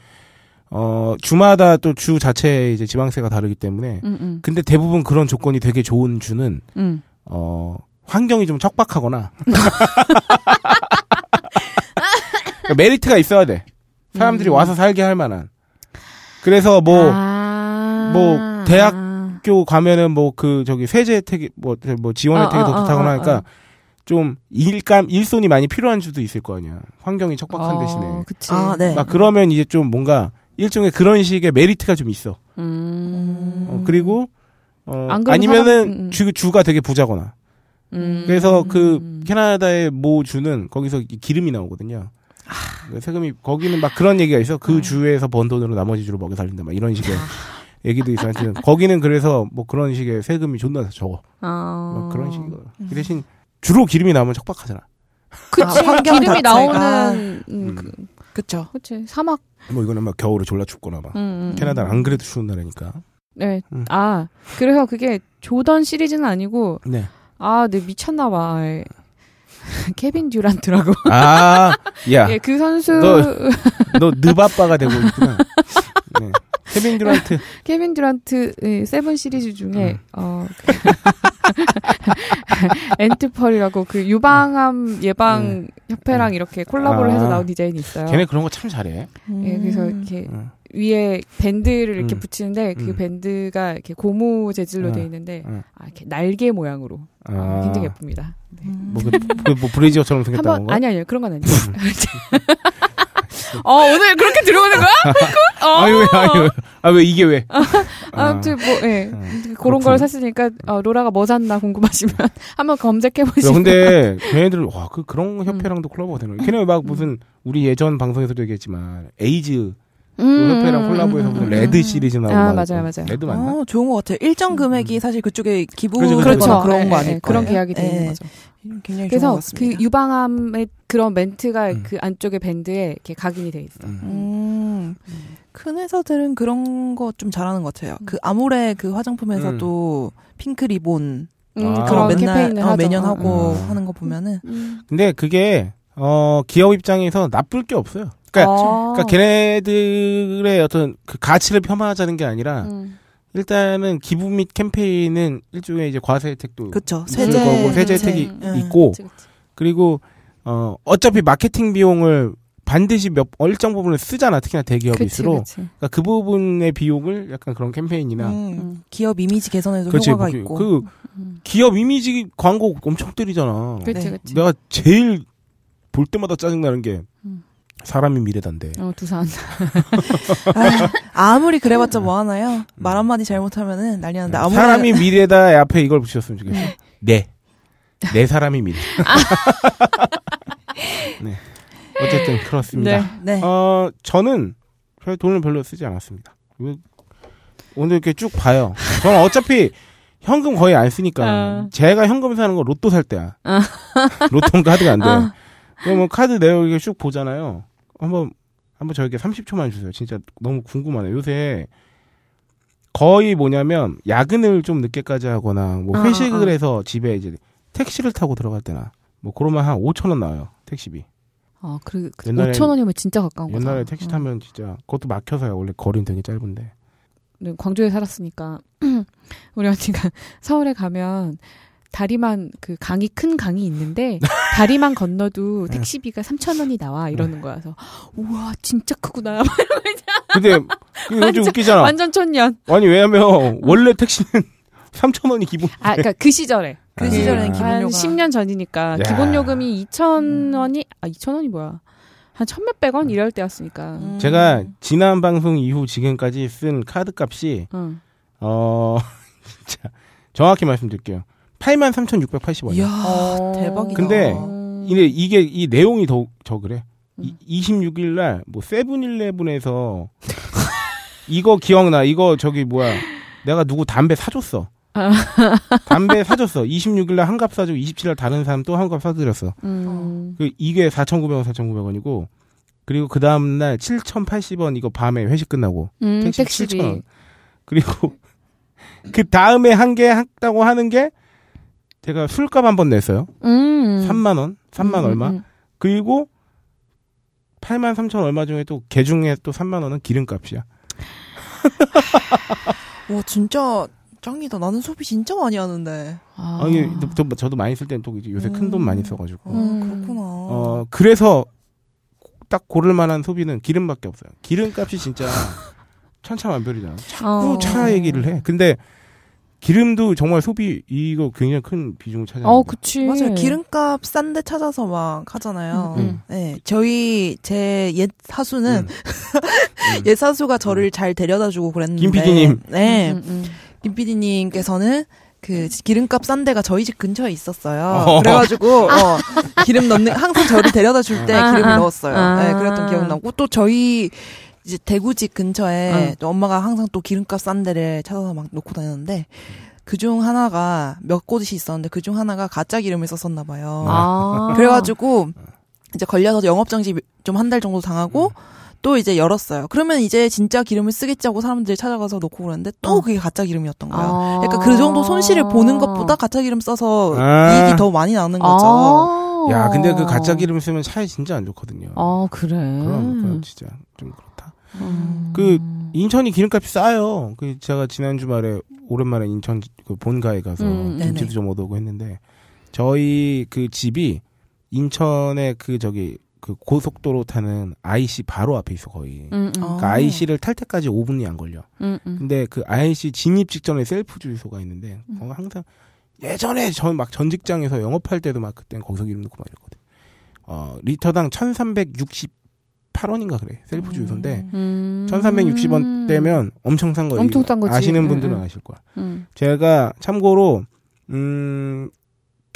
어 주마다 또 주 자체의 이제 지방세가 다르기 때문에. 음, 음. 근데 대부분 그런 조건이 되게 좋은 주는 음. 어 환경이 좀 척박하거나 그러니까 메리트가 있어야 돼. 사람들이 음. 와서 살게 할 만한. 그래서 뭐뭐 아~ 뭐 대학 학교 가면은 뭐 그 저기 세제 혜택이 뭐 뭐 지원 혜택이 어, 더 어, 좋다거나 어, 어, 하니까 어. 좀 일감 일손이 많이 필요한 주도 있을 거 아니야. 환경이 척박한 어, 대신에. 그치. 아, 네. 막 그러면 이제 좀 뭔가 일종의 그런 식의 메리트가 좀 있어. 음. 어, 그리고 어, 아니면은 사람, 음. 주 주가 되게 부자거나. 음. 그래서 그 캐나다의 모 주는 거기서 기름이 나오거든요. 아. 세금이 거기는 막 그런 얘기가 있어. 그 음. 주에서 번 돈으로 나머지 주로 먹여 살린다. 막 이런 식의. 얘기도 있어. 하여튼 거기는 그래서 뭐 그런 식의 세금이 존나 적어. 어... 그런 식인 거야. 그 대신 주로 기름이 나오면 척박하잖아. 그치. 아, 기름이 나오는 음. 그, 그쵸. 그치. 사막. 뭐 이거는 막 겨울에 졸라 춥거나 막. 음, 음. 캐나다는 안 그래도 추운 나라니까. 네. 음. 아 그래서 그게 조던 시리즈는 아니고. 네. 아, 네 미쳤나 봐. 케빈 듀란트라고. 아, 야. 예, 그 선수. 너, 너 느바빠가 되고 있구나. 네. 케빈 듀란트. 케빈 듀란트 네, 세븐 시리즈 중에 음. 어 그 엔트펄이라고 그 유방암 예방 음. 협회랑 이렇게 콜라보를 아. 해서 나온 디자인이 있어요. 걔네 그런 거 참 잘해. 음. 네, 그래서 이렇게 음. 위에 밴드를 이렇게 음. 붙이는데 그 음. 밴드가 이렇게 고무 재질로 음. 돼 있는데 음. 아, 이렇게 날개 모양으로 아. 아, 굉장히 예쁩니다. 네. 음. 뭐, 그, 뭐 브레이저처럼 생겼다는 건가? 아니 아니요 그런 건 아니에요. 어 오늘 그렇게 들어오는 거야? 어. 아유 왜 아유 아 왜 이게 왜? 아무튼 뭐 예 그런 걸 샀으니까 어, 로라가 뭐 샀나 궁금하시면 한번 검색해 보시면. 근데 걔네들 와 그 그런 협회랑도 음. 콜라보가 되는. 걔네 막 무슨 우리 예전 방송에서도 얘기했지만 에이즈 음, 협회랑 콜라보해서 무슨 음, 음, 레드 시리즈 나오고. 아 맞아요 맞아요. 레드 맞나? 어, 좋은 것 같아요. 일정 금액이 음. 사실 그쪽에 기부 그렇죠, 그렇죠. 그런 거 아니에요? 그런 계약이 돼 있는 거죠. 굉장히 그래서 좋은 것 같습니다. 그 유방암의 그런 멘트가 음. 그 안쪽에 밴드에 이렇게 각인이 돼 있어. 음. 음. 음. 큰 회사들은 그런 거 좀 잘하는 것 같아요. 음. 그 아모레 그 화장품에서도 음. 핑크 리본 음, 아. 그런 맨날 어, 매년 하고 음. 하는 거 보면은. 음. 근데 그게 어, 기업 입장에서 나쁠 게 없어요. 그러니까, 아. 그러니까 걔네들의 어떤 그 가치를 폄하하자는 게 아니라. 음. 일단은 기부 및 캠페인은 일종의 이제 과세 혜택도 그쵸. 있을 세제, 거고 세제 혜택이 음. 있고 그치, 그치. 그리고 어 어차피 마케팅 비용을 반드시 몇 일정 부분을 쓰잖아 특히나 대기업일수록 그치, 그치. 그러니까 그 부분의 비용을 약간 그런 캠페인이나 음, 기업 이미지 개선에도 그치, 효과가 그, 있고 그 기업 이미지 광고 엄청 때리잖아. 그치, 그치. 내가 제일 볼 때마다 짜증 나는 게. 음. 사람이 미래단데. 어, 두산. 아, 아무리 그래봤자 뭐 하나요? 말 한마디 잘못하면은 난리 난다. 아무리... 사람이 미래다 앞에 이걸 붙였으면 좋겠어. 네. 내 사람이 미래. 네. 어쨌든 그렇습니다. 네. 네. 어, 저는 돈을 별로 쓰지 않았습니다. 오늘 이렇게 쭉 봐요. 저는 어차피 현금 거의 안 쓰니까. 어. 제가 현금 사는 거 로또 살 때야. 어. 로또는 카드가 안 돼. 어. 그러면 카드 내역을 쭉 보잖아요. 한번 한번 저에게 삼십 초만 주세요. 진짜 너무 궁금하네요. 요새 거의 뭐냐면 야근을 좀 늦게까지 하거나 뭐 회식을 아, 아. 해서 집에 이제 택시를 타고 들어갈 때나 뭐 그러면 한 오천 원 나와요. 택시비. 아, 그, 그 오천 원이면 진짜 가까운 거죠. 옛날에 거잖아. 택시 타면 진짜 그것도 막혀서요. 원래 거리는 되게 짧은데. 네, 광주에 살았으니까 우리 언니가 서울에 가면 다리만 그 강이 큰 강이 있는데 다리만 건너도 택시비가 삼천 원이 나와 이러는 거야. 그래서 우와 진짜 크구나. 근데 요즘 웃기잖아. 완전 천년. 아니 왜냐면 원래 택시는 삼천 원이 기본. 아 그러니까 그 시절에. 그 시절에는 기본요금 한 십 년 전이니까 야. 기본요금이 이천 원이 아 이천 원이 뭐야 한 천몇백 원 이럴 때였으니까 음. 제가 지난 방송 이후 지금까지 쓴 카드값이 음. 어 진짜 정확히 말씀드릴게요. 팔만 삼천육백팔십 원. 이야 아, 대박이다. 근데 이게 이 내용이 더 저 그래 음. 이십육 일 날 뭐 세븐일레븐에서 이거 기억나 이거 저기 뭐야 내가 누구 담배 사줬어. 담배 사줬어. 이십육 일 날 한 갑 사주고 이십칠 일 날 다른 사람 또 한 갑 사드렸어. 음. 그 이게 사천구백 원, 사천구백 원이고 그리고 그 다음 날 칠천팔십 원 이거 밤에 회식 끝나고 음, 택시, 택시 칠천 원. 그리고 그 다음에 한 개 했다고 하는 게 제가 술값 한 번 냈어요. 음. 삼만 원, 삼만 음. 얼마. 그리고 팔만 삼천 얼마 중에 또 개 중에 또 삼만 원은 기름값이야. 와 진짜. 짱이다. 나는 소비 진짜 많이 하는데. 아. 아니, 저, 저도 많이 쓸 때는 또 요새 음. 큰돈 많이 써가지고. 음, 그렇구나. 어, 그래서 딱 고를 만한 소비는 기름밖에 없어요. 기름값이 진짜 천차만별이잖아. 자꾸 어. 차 얘기를 해. 근데 기름도 정말 소비, 이거 굉장히 큰 비중을 차지합니다. 어, 그치. 맞아요. 기름값 싼데 찾아서 막 하잖아요. 음, 음. 네. 저희, 제 옛 사수는, 음. 옛 사수가 저를 음. 잘 데려다 주고 그랬는데. 김피디님. 네. 음, 음. 김피디님께서는 그 기름값 싼 데가 저희 집 근처에 있었어요. 어. 그래가지고 어, 기름 넣는 항상 저를 데려다 줄 때 기름을 넣었어요. 아. 네, 그랬던 기억 나고 또 저희 이제 대구 집 근처에 아. 또 엄마가 항상 또 기름값 싼 데를 찾아서 막 놓고 다녔는데 그중 하나가 몇 곳이 있었는데 그중 하나가 가짜 기름을 썼었나 봐요. 아. 그래가지고 이제 걸려서 영업정지 좀 한 달 정도 당하고. 음. 또 이제 열었어요. 그러면 이제 진짜 기름을 쓰겠지 하고 사람들이 찾아가서 놓고 그러는데 또 어. 그게 가짜 기름이었던 거야. 아~ 그러니까 그 정도 손실을 보는 것보다 가짜 기름 써서 아~ 이익이 더 많이 나는 거죠. 아~ 야, 근데 그 가짜 기름 쓰면 차에 진짜 안 좋거든요. 아, 그래. 그럼, 그럼 진짜 좀 그렇다. 음... 그 인천이 기름값이 싸요. 그 제가 지난 주말에 오랜만에 인천 그 본가에 가서 음, 김치도 좀 얻어오고 했는데 저희 그 집이 인천의 그 저기 그 고속도로 타는 아이씨 바로 앞에 있어 거의. 음, 어. 그 아이씨를 탈 때까지 오 분이 안 걸려. 음, 음. 근데 그 아이씨 진입 직전에 셀프 주유소가 있는데 음. 어, 항상 예전에 전 막 전 직장에서 영업할 때도 막 그때 거기서 기름 넣고 막 이랬거든. 어, 리터당 천삼백육십팔 원인가 그래. 셀프 주유소인데 음. 천삼백육십 원 대면 엄청 싼 거예요. 엄청 싼 거지. 아시는 분들은 음, 아실 거야. 음. 제가 참고로 음.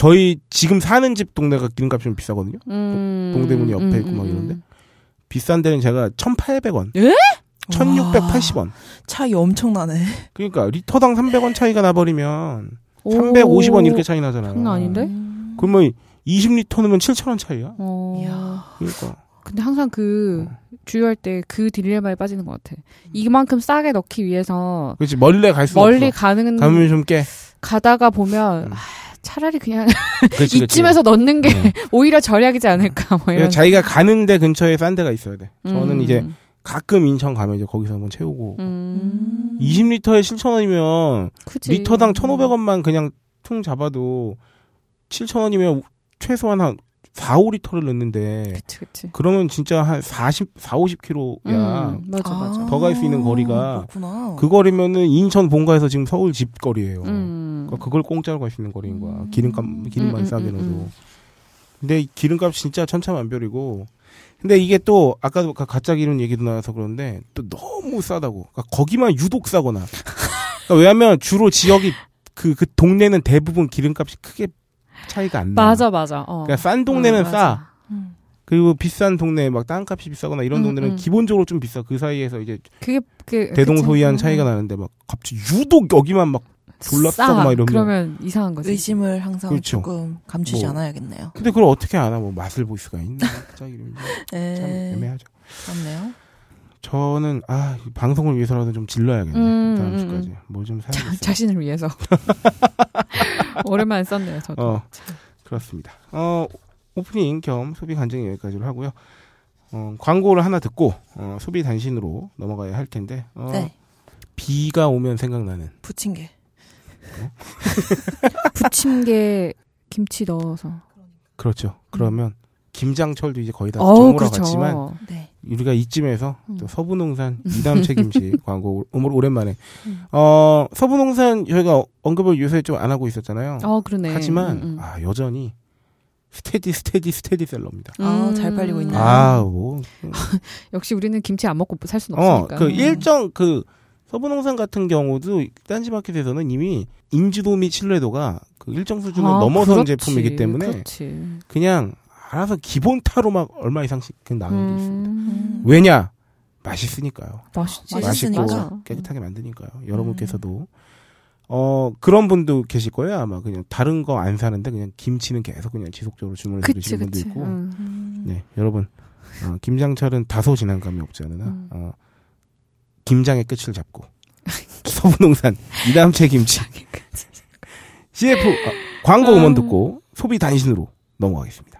저희 지금 사는 집 동네가 기름값이 좀 비싸거든요. 음, 동대문이 옆에 음, 있고 막 이런데. 비싼 데는 제가 천팔백 원. 예? 천육백팔십 원. 와, 차이 엄청나네. 그러니까 리터당 삼백 원 차이가 나버리면 오, 삼백오십 원 이렇게 차이 나잖아요. 장난 아닌데? 그러면 이십 리터 넣으면 칠천 원 차이야. 어. 이야. 그러니까. 근데 항상 그 주유할 때 그 딜레마에 빠지는 것 같아. 이만큼 싸게 넣기 위해서. 그렇지. 멀리 갈 수 없어. 멀리 가는. 가면 좀 깨. 가다가 보면. 음. 차라리 그냥 그렇지, 이쯤에서 그렇지. 넣는 게 네. 오히려 절약이지 않을까 뭐 이런. 자기가 가는데 근처에 싼 데가 있어야 돼. 저는 음. 이제 가끔 인천 가면 이제 거기서 한번 채우고 음. 이십 리터에 칠천 원이면 그치. 리터당 천오백 원만 그냥 퉁 잡아도 칠천 원이면 최소한 한 사, 오 리터를 넣는데 그치, 그치. 그러면 진짜 한 사십, 사십, 오십 킬로미터야 음, 맞아, 맞아. 더 갈 수 있는 거리가 그렇구나. 그 거리면은 인천 본가에서 지금 서울 집 거리예요. 음. 그러니까 그걸 공짜로 갈 수 있는 거리인 거야. 기름값 기름만 음, 음, 싸게 넣어도. 음, 음. 근데 기름값 진짜 천차만별이고. 근데 이게 또 아까도 가짜 기름 얘기도 나와서 그런데 또 너무 싸다고. 그러니까 거기만 유독 싸거나. 그러니까 왜냐하면 주로 지역이 그 그 동네는 대부분 기름값이 크게 차이가 안 나. 맞아, 맞아. 어. 그러니까 싼 동네는 어, 싸. 음. 그리고 비싼 동네, 막 땅값이 비싸거나 이런 음, 동네는 음. 기본적으로 좀 비싸. 그 사이에서 이제 그게, 그게 대동소이한 그치? 차이가 나는데 막 갑자기 유독 여기만 막 졸랐다고 막 이러면 그러면 이상한 거지. 의심을 항상 그렇죠. 조금 감추지 뭐. 않아야겠네요. 근데 그걸 어떻게 아나? 뭐 맛을 볼 수가 있나? 갑자기 이러면 참 애매하죠. 그렇네요. 저는 아 방송을 위해서라도 좀 질러야겠네. 음, 다음 음, 주까지 뭐 좀 사야겠어요. 자신을 위해서. 오랜만에 썼네요. 저도. 어, 그렇습니다. 어, 오프닝 겸 소비 간증 여기까지로 하고요. 어, 광고를 하나 듣고 어, 소비 단신으로 넘어가야 할 텐데. 어, 네. 비가 오면 생각나는. 부침개. 어? 부침개 김치 넣어서. 그렇죠. 그러면 음. 김장철도 이제 거의 다 정오라 그렇죠. 갔지만 네. 우리가 이쯤에서 음. 또 서부농산 이담 책임시 광고 오랜만에 음. 어, 서부농산 저희가 언급을 요새 좀 안 하고 있었잖아요. 어, 그러네. 하지만 음, 음. 아, 여전히 스테디 스테디 스테디셀러입니다. 음. 아, 잘 팔리고 있네요. 아, 뭐 역시 우리는 김치 안 먹고 살 수는 없으니까. 어, 그 음. 일정 그 서부농산 같은 경우도 딴지마켓에서는 이미 인지도 및 신뢰도가 그 일정 수준을 아, 넘어선 그렇지, 제품이기 때문에 그렇지. 그냥 알아서 기본 타로 막 얼마 이상씩 나누는 음... 게 있습니다. 왜냐? 맛있으니까요. 맛있지. 맛있고 맛있으니까. 깨끗하게 만드니까요. 음... 여러분께서도 어 그런 분도 계실 거예요. 아마 그냥 다른 거 안 사는데 그냥 김치는 계속 그냥 지속적으로 주문을 드시는 분도 있고. 음... 네, 여러분 어, 김장철은 다소 지난 감이 없지 않으나 음... 어, 김장의 끝을 잡고 서부농산 이담채 김치 씨에프 어, 광고 음원 듣고 소비 단신으로 넘어가겠습니다.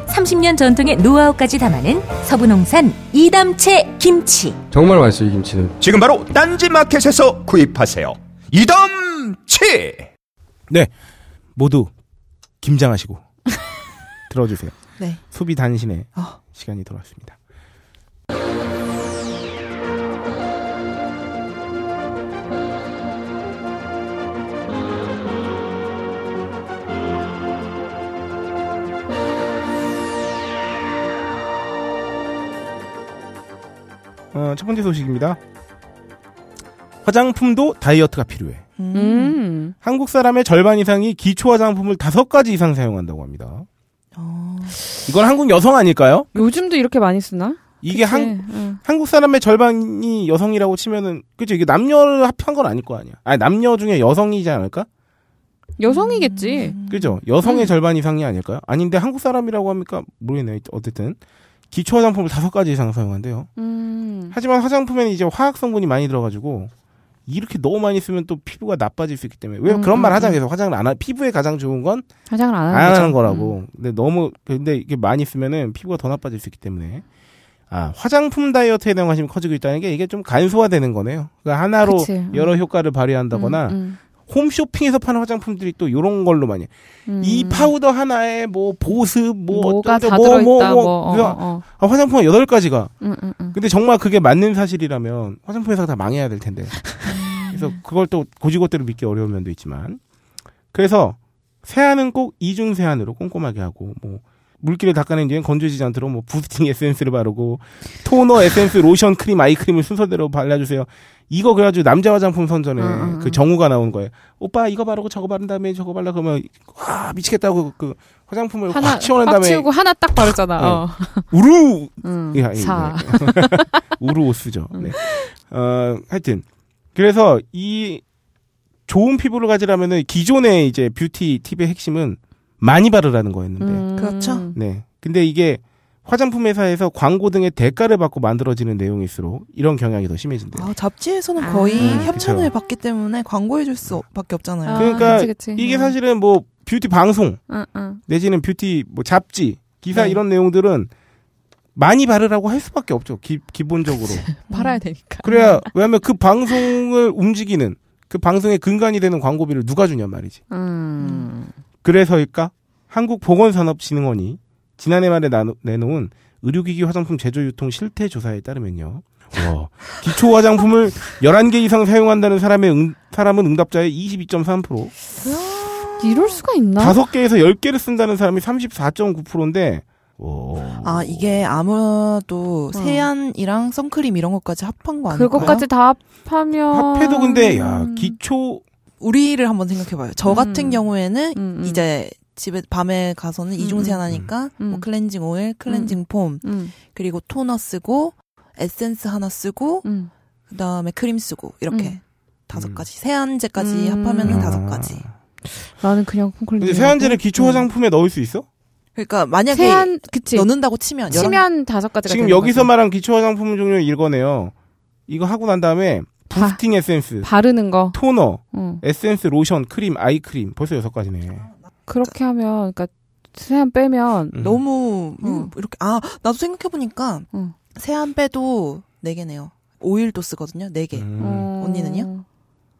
삼십 년 전통의 노하우까지 담아낸 서부농산 이담채 김치. 정말 맛있어요 이 김치는. 지금 바로 딴지마켓에서 구입하세요. 이담채. 네, 모두 김장하시고 들어주세요. 네. 소비 단신의 어. 시간이 돌아왔습니다. 어, 첫 번째 소식입니다. 화장품도 다이어트가 필요해. 음. 한국 사람의 절반 이상이 기초 화장품을 다섯 가지 이상 사용한다고 합니다. 어... 이건 한국 여성 아닐까요? 요즘도 이렇게 많이 쓰나? 이게 그치, 한, 응. 한국 사람의 절반이 여성이라고 치면은 그치 이게 남녀를 합한 건 아닐 거 아니야. 아니 남녀 중에 여성이지 않을까? 여성이겠지. 음... 그죠? 여성의 음. 절반 이상이 아닐까요? 아닌데 한국 사람이라고 합니까? 모르겠네요. 어쨌든 기초 화장품을 다섯 가지 이상 사용한대요. 음... 하지만 화장품에는 이제 화학 성분이 많이 들어가지고 이렇게 너무 많이 쓰면 또 피부가 나빠질 수 있기 때문에 왜 음, 그런 음, 말 하잖아요. 그래서 화장을 안 하, 피부에 가장 좋은 건 화장을 안, 안 하는 거라고. 음. 근데 너무 근데 이게 많이 쓰면은 피부가 더 나빠질 수 있기 때문에 아 화장품 다이어트에 대한 관심이 커지고 있다는 게 이게 좀 간소화되는 거네요. 그러니까 하나로 그치. 여러 음. 효과를 발휘한다거나 음, 음. 홈쇼핑에서 파는 화장품들이 또 이런 걸로 많이. 음. 이 파우더 하나에 뭐 보습 뭐 뭐가 다 들어있다. 뭐, 뭐, 뭐. 뭐. 어, 어. 화장품은 여덟 가지가. 음, 음, 음. 근데 정말 그게 맞는 사실이라면 화장품 회사가 다 망해야 될 텐데. 그래서 그걸 또 고지고대로 믿기 어려운 면도 있지만 그래서 세안은 꼭 이중 세안으로 꼼꼼하게 하고 뭐 물기를 닦아낸 뒤엔 건조해지지 않도록 뭐 부스팅 에센스를 바르고 토너 에센스 로션 크림 아이크림을 순서대로 발라주세요. 이거 그래가지고 남자 화장품 선전에 음. 그 정우가 나온 거예요. 오빠 이거 바르고 저거 바른 다음에 저거 발라 그러면 와 미치겠다고 그 화장품을 하나, 확 치워낸 다음에 확 치우고 하나 딱 바르잖아. 네. 어. 우루 음, 야, 사 우루 옷쓰죠. 음. 네. 어, 하여튼. 그래서 이 좋은 피부를 가지려면은 기존의 이제 뷰티 팁의 핵심은 많이 바르라는 거였는데. 음, 그렇죠. 네. 근데 이게 화장품 회사에서 광고 등의 대가를 받고 만들어지는 내용일수록 이런 경향이 더 심해진대요. 아, 잡지에서는 거의 아, 협찬을 그쵸. 받기 때문에 광고해줄 수밖에 없잖아요. 아, 그러니까 그치, 그치. 이게 사실은 뭐 뷰티 방송 아, 아. 내지는 뷰티 뭐 잡지 기사 네. 이런 내용들은 많이 바르라고 할 수밖에 없죠. 기, 기본적으로 팔아야 되니까. 그래야 왜냐하면 그 방송을 움직이는 그 방송의 근간이 되는 광고비를 누가 주냐 말이지. 음. 그래서일까? 한국보건산업진흥원이 지난해 말에 나누, 내놓은 의료기기 화장품 제조 유통 실태 조사에 따르면요. 와. 기초 화장품을 열한 개 이상 사용한다는 사람의 응, 사람은 응답자의 이십이 점 삼 퍼센트. 이럴 수가 있나? 다섯 개에서 열 개를 쓴다는 사람이 삼십사 점 구 퍼센트인데 오. 아 이게 아무래도 어. 세안이랑 선크림 이런 것까지 합한 거 아닐까요? 그것까지 다 합하면 합해도 근데 야 기초 우리를 한번 생각해봐요. 저 같은 음. 경우에는 음, 음. 이제 집에 밤에 가서는 음. 이중세 하나니까 음. 뭐 클렌징 오일, 클렌징 음. 폼 음. 그리고 토너 쓰고 에센스 하나 쓰고 음. 그다음에 크림 쓰고 이렇게 음. 다섯 가지. 세안제까지 음. 합하면 아. 다섯 가지. 나는 그냥 폼클렌징. 근데 세안제는 기초 화장품에 음. 넣을 수 있어? 그러니까 만약에 세안, 그치. 넣는다고 치면 치면 다섯 가지가 지금 여기서 거죠. 말한 기초 화장품 종류 이거네요. 이거 하고 난 다음에 부스팅 바, 에센스 바르는 거, 토너, 응. 에센스, 로션, 크림, 아이크림 벌써 여섯 가지네. 그렇게 하면 그러니까 세안 빼면 응. 너무 응. 이렇게 아 나도 생각해 보니까 응. 세안 빼도 네 개네요. 오일도 쓰거든요. 네 개. 음. 음. 언니는요?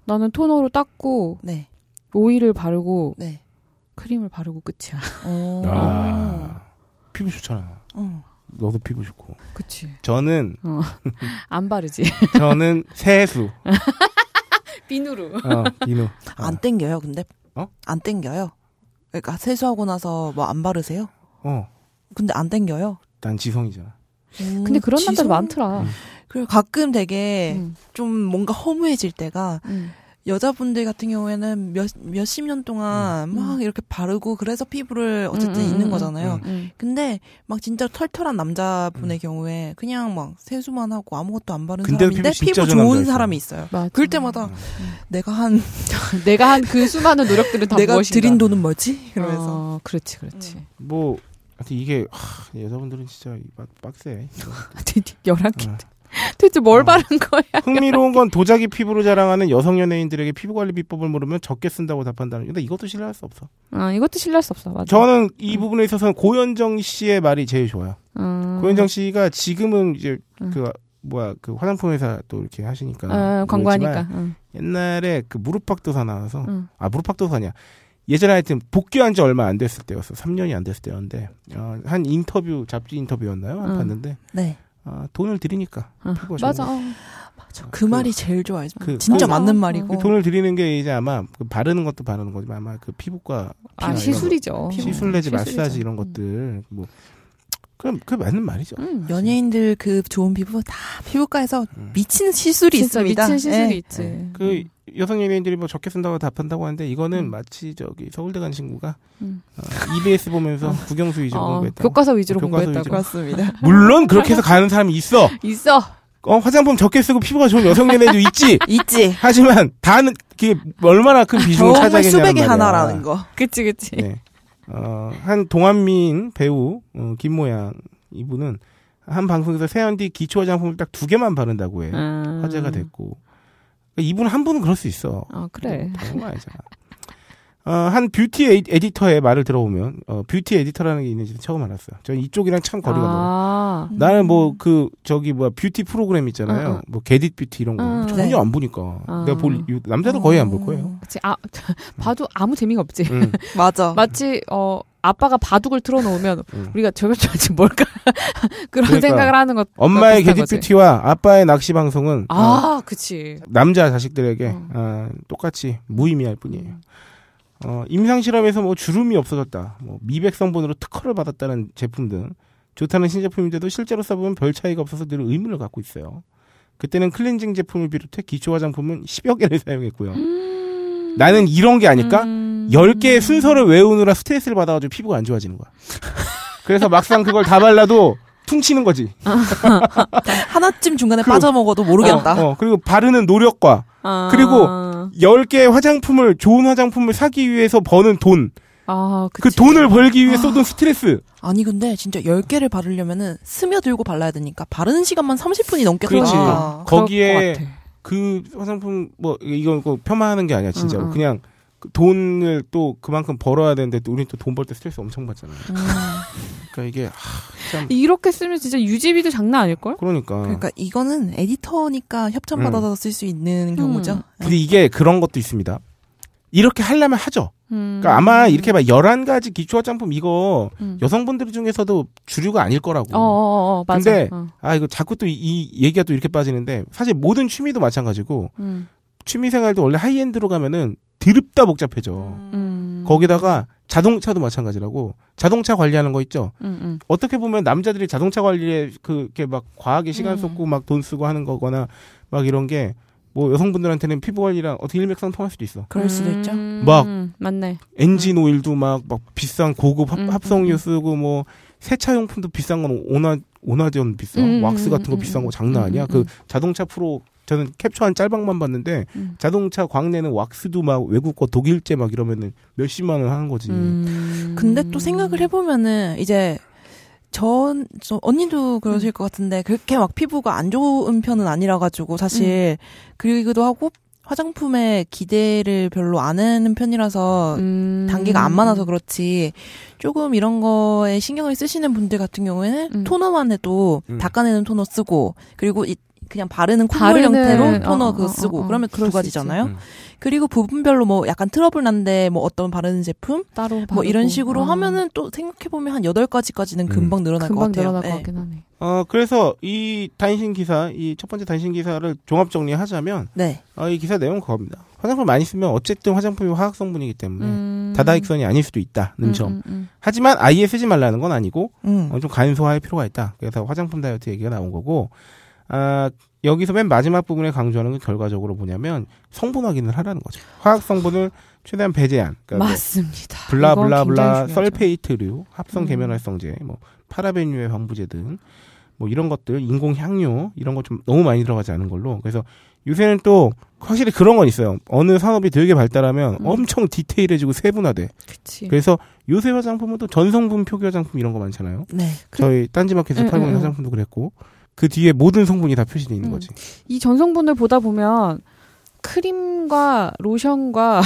나는 토너로 닦고, 네. 오일을 바르고, 네. 크림을 바르고 끝이야. 어. 아. 피부 좋잖아. 어. 너도 피부 좋고. 그치. 저는. 어. 안 바르지. 저는 세수. 비누로. 어, 비누. 안 땡겨요, 근데? 어? 안 땡겨요. 그러니까 세수하고 나서 뭐 안 바르세요? 어. 근데 안 땡겨요? 난 지성이잖아. 음, 근데 그런 지성... 남들 많더라. 음. 그리고 가끔 되게 음. 좀 뭔가 허무해질 때가. 음. 여자분들 같은 경우에는 몇, 몇십 년 동안 음. 막 이렇게 바르고 그래서 피부를 어쨌든 음, 있는 음, 거잖아요. 음, 음. 근데 막 진짜 털털한 남자분의 음. 경우에 그냥 막 세수만 하고 아무것도 안 바른 사람인데 피부, 피부 좋은 사람이 있어요. 맞아. 그럴 때마다 음. 내가 한 내가 한 그 수많은 노력들을 다 내가 무엇인가. 들인 돈은 뭐지? 그러면서. 어, 그렇지, 그렇지. 음. 뭐 하여튼 이게 하, 여자분들은 진짜 빡세. 열한 개. 도대체 뭘 어. 바른 거야? 흥미로운 건 도자기 피부로 자랑하는 여성 연예인들에게 피부관리 비법을 물으면 적게 쓴다고 답한다는. 근데 이것도 신뢰할 수 없어. 아, 이것도 신뢰할 수 없어. 맞아. 저는 이 음. 부분에 있어서는 고현정 씨의 말이 제일 좋아요. 음. 고현정 씨가 지금은 이제 음. 그 뭐야 그 화장품 회사 또 이렇게 하시니까 어, 광고하니까 음. 옛날에 그 무릎팍도사 나와서 음. 아 무릎팍도사냐 예전에 하여튼 복귀한 지 얼마 안 됐을 때였어. 삼 년이 안 됐을 때였는데 어, 한 인터뷰 잡지 인터뷰였나요? 음. 봤는데 네. 아, 돈을 드리니까. 어, 맞아. 어, 맞아. 그, 그 말이 제일 좋아요. 그, 진짜 그, 맞는 어, 말이고. 그 돈을 드리는 게 이제 아마 그 바르는 것도 바르는 거지만 아마 그 피부과 아, 시술이죠. 거, 시술 내지 시술이죠. 마사지 이런 것들 음. 뭐 그럼 그 맞는 말이죠. 음, 연예인들 그 좋은 피부 다 피부과에서 음. 미친 시술이 있습니다. 미친 시술이 예. 있지. 예. 그 여성 연예인들이 뭐 적게 쓴다고 답한다고 하는데 이거는 음. 마치 저기 서울대 간 친구가 음. 어, 이비에스 보면서 어. 국영수 위주로 어, 공부했다. 교과서 위주로 교과서 공부했다고. 그렇습니다. 물론 그렇게 해서 가는 사람이 있어. 있어. 어, 화장품 적게 쓰고 피부가 좋은 여성 연예인도 있지. 있지. 하지만 다는 그게 얼마나 큰 비중을 차지하겠냐는 말이야. 수백이 하나라는 거. 그치 그치. 네. 어, 한 동안미인 배우 어, 김모양 이분은 한 방송에서 세안 뒤 기초 화장품을 딱 두 개만 바른다고 해. 음. 화제가 됐고. 이분 한 분은 그럴 수 있어. 아, 그래. 어, 한 뷰티 에디터의 말을 들어보면, 어, 뷰티 에디터라는 게 있는지 처음 알았어요. 전 이쪽이랑 참 거리가 멀어요. 아~ 음. 나는 뭐, 그, 저기, 뭐야, 뷰티 프로그램 있잖아요. 어, 어. 뭐, 겟잇 뷰티 이런 거. 어, 전혀 네. 안 보니까. 어. 내가 볼, 남자도 어. 거의 안 볼 거예요. 그치. 아, 봐도 아무 재미가 없지. 음. 맞아. 마치, 어, 아빠가 바둑을 틀어놓으면 음. 우리가 저거 저지 뭘까 그런 그러니까 생각을 하는 것. 엄마의 겟잇 뷰티와 아빠의 낚시 방송은 아, 어, 그치. 남자 자식들에게 어. 어, 똑같이 무의미할 뿐이에요. 어, 임상 실험에서 뭐 주름이 없어졌다, 뭐 미백 성분으로 특허를 받았다는 제품 등 좋다는 신제품인데도 실제로 써보면 별 차이가 없어서 늘 의문을 갖고 있어요. 그때는 클렌징 제품을 비롯해 기초 화장품은 십여 개를 사용했고요. 음... 나는 이런 게 아닐까? 음... 열 개의 순서를 외우느라 스트레스를 받아가지고 피부가 안 좋아지는 거야. 그래서 막상 그걸 다 발라도 퉁치는 거지. 하나쯤 중간에 그리고, 빠져먹어도 모르겠다. 어, 어, 그리고 바르는 노력과 아... 그리고 열 개의 화장품을 좋은 화장품을 사기 위해서 버는 돈. 아, 그 돈을 벌기 위해 쏟은 아... 스트레스. 아니 근데 진짜 열 개를 바르려면은 스며들고 발라야 되니까 바르는 시간만 삼십 분이 넘게 걸리니까. 거기에 그 화장품 뭐 이건 폄하하는 게 아니야 진짜로. 음, 음. 그냥 돈을 또 그만큼 벌어야 되는데 또 우린 또 돈 벌 때 스트레스 엄청 받잖아요. 그러니까 이게 하, 참 이렇게 쓰면 진짜 유지비도 장난 아닐걸? 그러니까. 그러니까 이거는 에디터니까 협찬 받아서 음. 쓸 수 있는 경우죠. 음. 근데 이게 그런 것도 있습니다. 이렇게 하려면 하죠. 음. 그러니까 아마 이렇게 막 열한 가지 기초 화장품 이거 음. 여성분들 중에서도 주류가 아닐 거라고. 어어어, 맞아. 근데 어. 아 이거 자꾸 또 이 얘기가 또 이렇게 빠지는데 사실 모든 취미도 마찬가지고 음. 취미생활도 원래 하이엔드로 가면은 드럽다 복잡해져. 음. 거기다가 자동차도 마찬가지라고. 자동차 관리하는 거 있죠. 음, 음. 어떻게 보면 남자들이 자동차 관리에 그렇게 막 과하게 시간 음. 쏟고 막 돈 쓰고 하는 거거나 막 이런 게 뭐 여성분들한테는 피부 관리랑 어떻게 일맥상통할 수도 있어. 그럴 수도 음... 있죠. 막 맞네. 엔진 오일도 막 막 비싼 고급 합, 음, 합성유 음. 쓰고 뭐 세차용품도 비싼 건 오나 오나전 비싸. 음, 왁스 같은 거 음, 비싼 거 장난 아니야. 음, 그 자동차 프로 저는 캡처한 짤방만 봤는데 음. 자동차 광내는 왁스도 막 외국 거 독일제 막 이러면은 몇십만 원 하는 거지. 음. 근데 또 생각을 해보면은 이제. 전, 저 언니도 그러실 음. 것 같은데 그렇게 막 피부가 안 좋은 편은 아니라 가지고 사실 음. 그러기도 하고 화장품에 기대를 별로 안 하는 편이라서 음. 단계가 안 많아서 그렇지 조금 이런 거에 신경을 쓰시는 분들 같은 경우에는 음. 토너만 해도 음. 닦아내는 토너 쓰고 그리고 이, 그냥 바르는 콧물 형태로 토너 어, 그거 쓰고 어, 어, 어. 그러면 두 가지잖아요. 음. 그리고 부분별로 뭐 약간 트러블 난데 뭐 어떤 바르는 제품 따로 뭐 바르고. 이런 식으로 아. 하면은 또 생각해 보면 한 여덟 가지까지는 금방 음. 늘어날 금방 것 같아요. 늘어날 네. 것 같긴 하네. 어 그래서 이 단신 기사, 이 첫 번째 단신 기사를 종합 정리하자면, 네. 어, 이 기사 내용은 그겁니다. 화장품 많이 쓰면 어쨌든 화장품이 화학 성분이기 때문에 음. 다다익선이 아닐 수도 있다는 음, 점. 음, 음. 하지만 아예 쓰지 말라는 건 아니고 음. 어, 좀 간소화할 필요가 있다. 그래서 화장품 다이어트 얘기가 나온 거고. 아, 여기서 맨 마지막 부분에 강조하는 게 결과적으로 뭐냐면 성분 확인을 하라는 거죠. 화학 성분을 최대한 배제한. 그러니까 맞습니다. 뭐 블라블라블라 설페이트류, 합성 계면활성제, 음. 뭐 파라벤유의 방부제 등 뭐 이런 것들, 인공 향료 이런 거 좀 너무 많이 들어가지 않은 걸로. 그래서 요새는 또 확실히 그런 건 있어요. 어느 산업이 되게 발달하면 음. 엄청 디테일해지고 세분화돼. 그치. 그래서 요새 화장품은 또 전성분 표기 화장품 이런 거 많잖아요. 네. 저희 딴지마켓에서 음, 팔고 있는 음, 음. 화장품도 그랬고. 그 뒤에 모든 성분이 다 표시되어 있는 음. 거지. 이 전성분을 보다 보면 크림과 로션과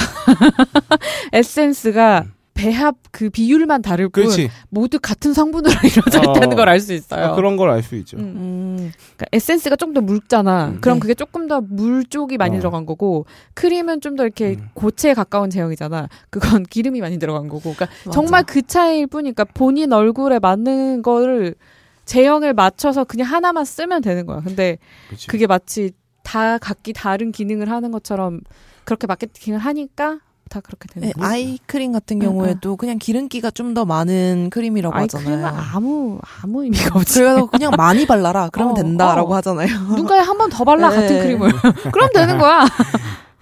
에센스가 음. 배합 그 비율만 다를 뿐 그렇지. 모두 같은 성분으로 이루어져 어, 있다는 걸 알 수 있어요. 아, 그런 걸 알 수 있죠. 음, 음. 그러니까 에센스가 좀 더 묽잖아. 음. 그럼 그게 조금 더 물 쪽이 많이 어. 들어간 거고 크림은 좀 더 이렇게 음. 고체에 가까운 제형이잖아. 그건 기름이 많이 들어간 거고. 그러니까 맞아. 정말 그 차이일 뿐이니까 본인 얼굴에 맞는 거를 제형을 맞춰서 그냥 하나만 쓰면 되는 거야. 근데 그치. 그게 마치 다 각기 다른 기능을 하는 것처럼 그렇게 마케팅을 하니까 다 그렇게 되는 거야. 아이크림 같은 경우에도 응. 그냥 기름기가 좀 더 많은 크림이라고 아이크림은 하잖아요. 아이크림은 아무 아무 의미가 없지. 그래서 그냥 많이 발라라. 그러면 어, 된다라고 어. 하잖아요. 눈가에 한 번 더 발라 네. 같은 크림을. 그럼 되는 거야.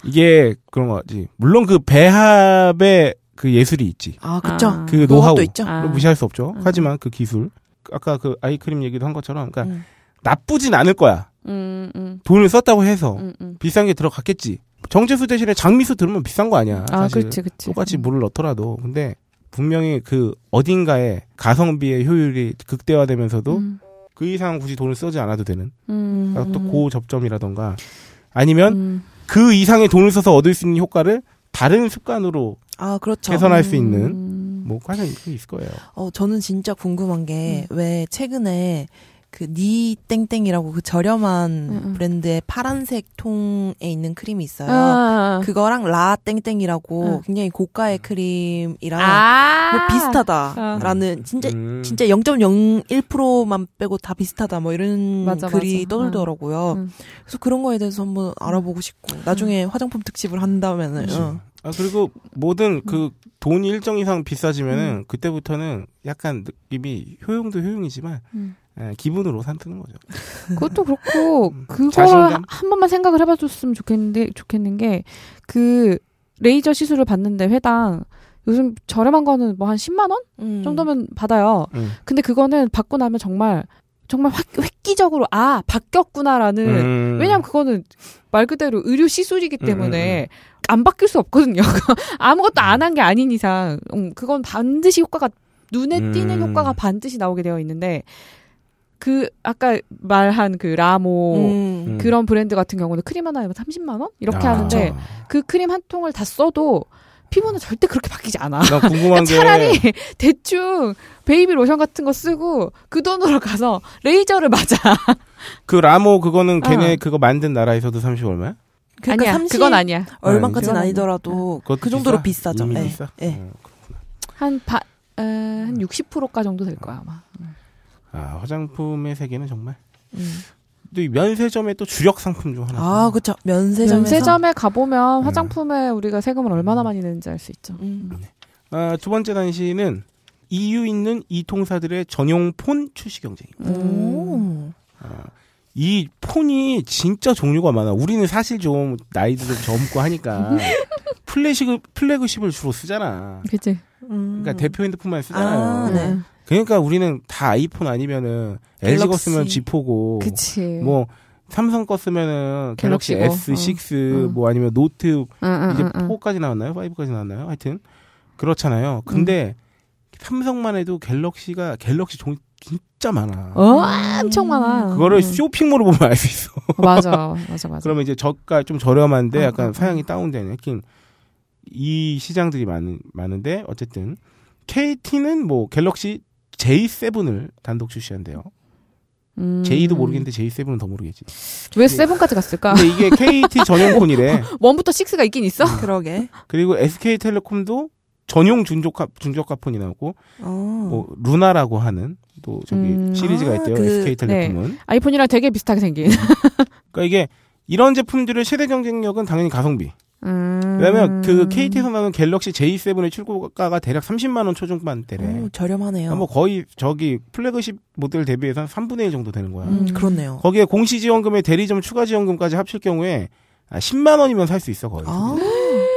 이게 그런 거지. 물론 그 배합의 그 예술이 있지. 아 그렇죠. 아. 그 노하우 있죠. 무시할 수 없죠. 아. 하지만 그 기술. 아까 그 아이크림 얘기도 한 것처럼, 그러니까 음. 나쁘진 않을 거야. 음, 음. 돈을 썼다고 해서 음, 음. 비싼 게 들어갔겠지. 정제수 대신에 장미수 들으면 비싼 거 아니야. 아, 사실 그치, 그치. 똑같이 물을 넣더라도. 근데 분명히 그 어딘가에 가성비의 효율이 극대화되면서도 음. 그 이상 굳이 돈을 쓰지 않아도 되는. 음, 그러니까 또 고접점이라던가 아니면 음. 그 이상의 돈을 써서 얻을 수 있는 효과를 다른 습관으로 아, 그렇죠. 개선할 수 있는 음... 뭐 과연 있을 거예요. 어, 저는 진짜 궁금한 게 왜 음. 최근에 그 니 땡땡이라고 그 저렴한 음. 브랜드의 파란색 통에 있는 크림이 있어요. 아~ 그거랑 라 땡땡이라고 음. 굉장히 고가의 크림이랑 아~ 뭐 비슷하다라는 아~ 진짜 음. 진짜 영 점 영일 퍼센트만 빼고 다 비슷하다 뭐 이런 맞아, 글이 맞아. 떠돌더라고요. 음. 그래서 그런 거에 대해서 한번 알아보고 싶고 나중에 음. 화장품 특집을 한다면은. 음. 아, 그리고, 뭐든, 그, 돈이 일정 이상 비싸지면은, 음. 그때부터는 약간 느낌이, 효용도 효용이지만, 음. 에, 기분으로 산뜨는 거죠. 그것도 그렇고, 음. 그걸 자신감? 한 번만 생각을 해봐줬으면 좋겠는데, 좋겠는 게, 그, 레이저 시술을 받는데 회당, 요즘 저렴한 거는 뭐 한 십만 원? 음. 정도면 받아요. 음. 근데 그거는 받고 나면 정말, 정말 확, 획기적으로, 아, 바뀌었구나라는, 음. 왜냐면 그거는 말 그대로 의료 시술이기 때문에, 음. 안 바뀔 수 없거든요. 아무것도 안 한 게 아닌 이상 음, 그건 반드시 효과가 눈에 띄는 음. 효과가 반드시 나오게 되어 있는데 그 아까 말한 그 라모 음. 그런 브랜드 같은 경우는 크림 하나에 삼십만 원? 이렇게 아. 하는데 그 크림 한 통을 다 써도 피부는 절대 그렇게 바뀌지 않아. 나 궁금한 그러니까 차라리 게... 대충 베이비 로션 같은 거 쓰고 그 돈으로 가서 레이저를 맞아. 그 라모 그거는 걔네 어. 그거 만든 나라에서도 삼십 얼마야? 그러니까 아니야, 삼십 그건 아니야. 얼마까지는 아니더라도 그 비싸? 정도로 비싸죠. 네. 비싸? 네. 어, 한 바, 어, 한 육십 퍼센트가 정도 될 거야 아마. 아 화장품의 세계는 정말. 음. 근데 면세점의 또 주력 상품 중 하나. 아 그렇죠. 면세점 면세점에 가 보면 화장품에 음. 우리가 세금을 얼마나 많이 내는지 알 수 있죠. 음. 네. 아, 두 번째 단신은 이유 있는 이통사들의 전용 폰 출시 경쟁입니다. 음. 아, 이 폰이 진짜 종류가 많아. 우리는 사실 좀 나이도 좀 젊고 하니까 플래시그, 플래그십을 주로 쓰잖아. 그치. 음. 그러니까 대표 핸드폰만 쓰잖아요. 아, 네. 그러니까 우리는 다 아이폰 아니면은 엘지 거 쓰면 지 포고. 그치. 뭐 삼성 거 쓰면은 갤럭시, 갤럭시 에스 식스 어. 뭐 아니면 노트 아, 아, 이제 아, 아, 포까지 나왔나요? 파이브까지 나왔나요? 하여튼 그렇잖아요. 근데 음. 삼성만 해도 갤럭시가 갤럭시 종이 진짜 많아. 어, 엄청 많아. 그거를 음. 쇼핑몰로 보면 알 수 있어. 어, 맞아, 맞아, 맞아. 그러면 이제 저가 좀 저렴한데 어, 약간 어, 사양이 다운되는 하여튼 이 시장들이 많은 많은데 어쨌든 케이티는 뭐 갤럭시 제이 세븐을 단독 출시한대요. 음. J도 모르겠는데 제이 세븐은 더 모르겠지. 왜 세븐까지 갔을까? 근데 이게 케이티 전용폰이래. 일부터 육가 있긴 있어? 음. 그러게. 그리고 에스케이텔레콤도 전용 중저가 중저가 폰이 나오고, 오. 뭐 루나라고 하는 또 저기 음. 시리즈가 있대요. 아, 그, 에스케이텔레콤은 네. 아이폰이랑 되게 비슷하게 생긴. 그러니까 이게 이런 제품들의 최대 경쟁력은 당연히 가성비. 음. 왜냐면 그 케이티에서 나온 갤럭시 제이 세븐의 출고가가 대략 삼십만 원 초중반대래. 오, 저렴하네요. 뭐 거의 저기 플래그십 모델 대비해서 한 삼분의 일 정도 되는 거야. 음, 그렇네요. 거기에 공시지원금에 대리점 추가지원금까지 합칠 경우에 아, 십만 원이면 살 수 있어 거의. 아,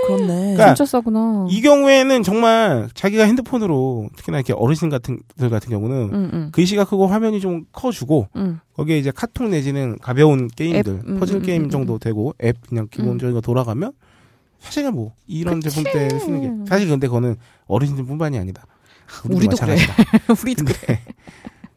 그렇네. 그러니까 진짜 싸구나. 이 경우에는 정말 자기가 핸드폰으로 특히나 이렇게 어르신 같은들 같은 경우는 음, 음. 글씨가 크고 화면이 좀 커지고 음. 거기에 이제 카톡 내지는 가벼운 게임들 앱, 음, 퍼즐 음, 게임 음, 정도 음. 되고 앱 그냥 기본적인 거 음. 돌아가면. 사실은 뭐 이런 그치. 제품들 쓰는 게 사실 근데 그거는 어르신들뿐만이 아니다. 우리도, 우리도 그래. 우리도 그래.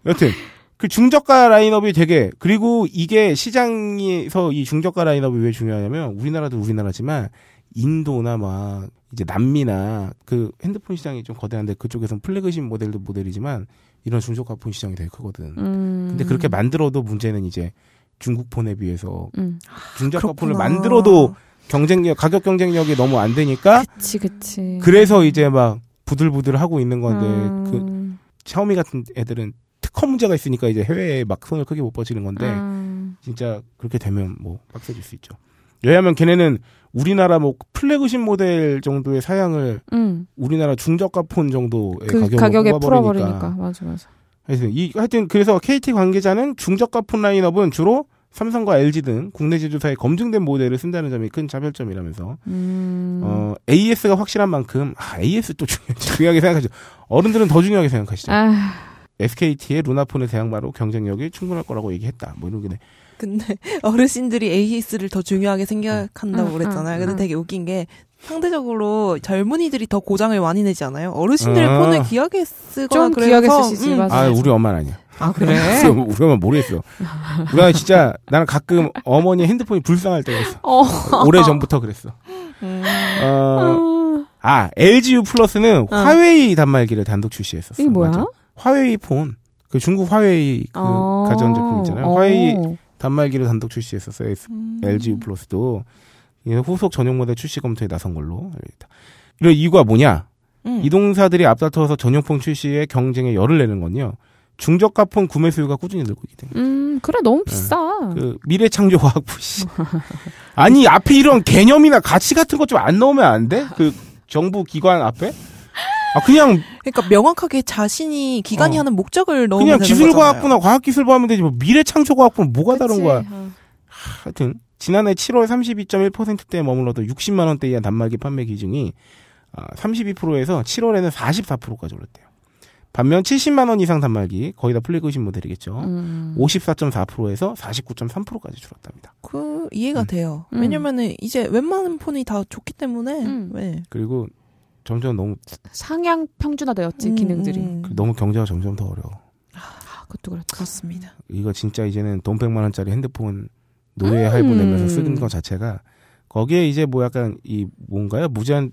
여튼 그 중저가 라인업이 되게 그리고 이게 시장에서 이 중저가 라인업이 왜 중요하냐면 우리나라도 우리나라지만 인도나 막 이제 남미나 그 핸드폰 시장이 좀 거대한데 그쪽에서는 플래그십 모델도 모델이지만 이런 중저가 폰 시장이 되게 크거든. 음. 근데 그렇게 만들어도 문제는 이제 중국 폰에 비해서 음. 중저가 아, 폰을 만들어도 경쟁력, 가격 경쟁력이 너무 안 되니까. 그치, 그치. 그래서 이제 막 부들부들 하고 있는 건데, 음. 그, 샤오미 같은 애들은 특허 문제가 있으니까 이제 해외에 막 손을 크게 못 뻗치는 건데, 음. 진짜 그렇게 되면 뭐 빡세질 수 있죠. 왜냐면 걔네는 우리나라 뭐 플래그십 모델 정도의 사양을 음. 우리나라 중저가 폰 정도의 그 가격으로 가격에 풀어버리니까. 맞아, 맞아. 하여튼, 이, 하여튼 그래서 케이티 관계자는 중저가 폰 라인업은 주로 삼성과 엘지 등 국내 제조사에 검증된 모델을 쓴다는 점이 큰 차별점이라면서 음... 어, 에이에스가 확실한 만큼 아, 에이에스 또 중요, 중요하게 생각하죠. 어른들은 더 중요하게 생각하시죠. 아... 에스케이티의 루나폰의 대항마로 경쟁력이 충분할 거라고 얘기했다. 뭐 이런 게. 근데 어르신들이 에이에스를 더 중요하게 생각한다고 응. 그랬잖아요. 응. 근데 응. 되게 웃긴 게 상대적으로 젊은이들이 더 고장을 많이 내지 않아요? 어르신들의 아~ 폰을 귀하게 쓰거나 좀 그래서. 귀하게 쓰시지. 음. 아, 우리 엄마는 아니야. 아, 그래? 우리 엄마는 모르겠어. 우리가 진짜 나는 가끔 어머니 핸드폰이 불쌍할 때가 있어. 어. 오래전부터 그랬어. 음. 어, 아, 엘지유 플러스는 어. 화웨이 단말기를 단독 출시했었어. 이게 뭐야? 맞아. 화웨이 폰. 그 중국 화웨이 그 어. 가전제품 있잖아요. 어. 화웨이 단말기를 단독 출시했었어요. 음. 엘지유 플러스도. 후속 전용 모델 출시 검토에 나선 걸로 알려졌다. 이런 이유가 뭐냐? 음. 이동사들이 앞다퉈서 전용폰 출시에 경쟁에 열을 내는 건요. 중저가폰 구매 수요가 꾸준히 늘고 있기 때문에. 음, 그래 너무 비싸. 네. 그 미래창조과학부 씨. 아니 앞에 이런 개념이나 가치 같은 것 좀 안 넣으면 안 돼? 그 정부 기관 앞에? 아 그냥. 그러니까 명확하게 자신이 기관이 어. 하는 목적을 넣으면 되는 거잖아요. 그냥 기술과학부나 과학기술부 하면 되지 뭐 미래창조과학부는 뭐가 그치. 다른 거야? 어. 하여튼. 지난해 칠월 삼십이 점 일 퍼센트대에 머물러도 육십만 원대 이하 단말기 판매 기준이 삼십이 퍼센트에서 칠월에는 사십사 퍼센트까지 올랐대요. 반면 칠십만 원 이상 단말기, 거의 다 플래그십 모델이겠죠. 음. 오십사 점 사 퍼센트에서 사십구 점 삼 퍼센트까지 줄었답니다. 그 이해가 음. 돼요. 왜냐면은 이제 웬만한 폰이 다 좋기 때문에. 음. 네. 그리고 점점 너무 상향 평준화되었지 음. 기능들이. 너무 경제가 점점 더 어려워. 아, 그것도 그렇죠. 그렇습니다. 이거 진짜 이제는 돈 백만 원짜리 핸드폰 노예 할부 내면서 쓰는 것 자체가 거기에 이제 뭐 약간 이 뭔가요 무제한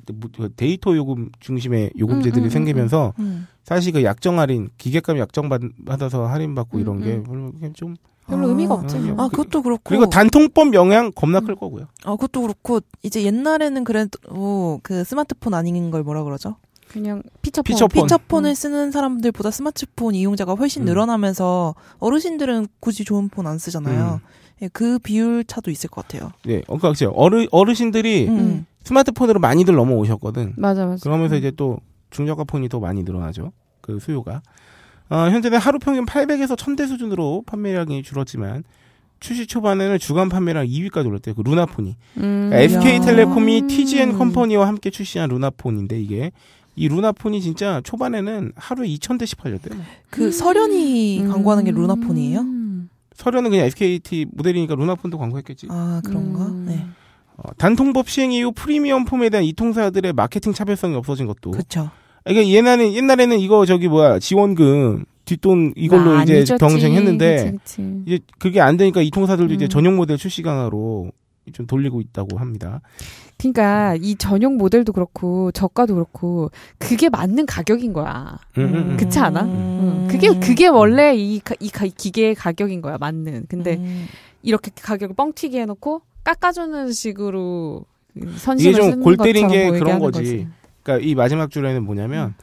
데이터 요금 중심의 요금제들이 음, 음, 생기면서 음. 사실 그 약정 할인 기계값 약정 받아서 할인 받고 음, 이런 게 별로 좀 별로 아, 의미가 없죠. 아, 아 그것도 그렇고 그리고 단통법 영향 겁나 클 거고요. 아 그것도 그렇고 이제 옛날에는 그래도 그 스마트폰 아닌 걸 뭐라 그러죠? 그냥 피처폰. 피처폰. 피처폰을 음. 쓰는 사람들보다 스마트폰 이용자가 훨씬 음. 늘어나면서 어르신들은 굳이 좋은 폰 안 쓰잖아요. 음. 예, 그 비율 차도 있을 것 같아요. 네, 그러니까 그렇죠. 어르 어르신들이 음. 스마트폰으로 많이들 넘어오셨거든. 맞아, 맞아. 그러면서 이제 또 중저가 폰이 더 많이 늘어나죠. 그 수요가. 어, 현재는 하루 평균 팔백에서 천 대 수준으로 판매량이 줄었지만 출시 초반에는 주간 판매량 이 위까지 올랐대요. 그 루나폰이. 음, 그러니까 에스케이텔레콤이 티지엔 컴퍼니와 함께 출시한 루나폰인데 이게 이 루나폰이 진짜 초반에는 하루에 이천 대씩 팔렸대요. 그 음. 서련이 음. 광고하는 게 루나폰이에요? 음. 서련은 그냥 에스케이티 모델이니까 루나폰도 광고했겠지. 아 그런가? 음. 네. 어, 단통법 시행 이후 프리미엄 폼에 대한 이 통사들의 마케팅 차별성이 없어진 것도. 그렇죠. 그러니까 옛날에, 옛날에는 이거 저기 뭐야 지원금 뒷돈 이걸로 아, 이제 줬지. 경쟁했는데 그치, 그치. 이제 그게 안 되니까 이 통사들도 음. 이제 전용 모델 출시 강화로 좀 돌리고 있다고 합니다. 그러니까 이 전용 모델도 그렇고 저가도 그렇고 그게 맞는 가격인 거야. 음. 그렇지 않아? 음. 그게 그게 원래 이, 이 기계의 가격인 거야. 맞는. 근데 음. 이렇게 가격을 뻥튀기 해놓고 깎아주는 식으로 선심을 쓰는 것처럼 보이게 하는 거지. 이게 좀 골 때린 게 그런 거지. 거지. 그러니까 이 마지막 줄에는 뭐냐면. 음.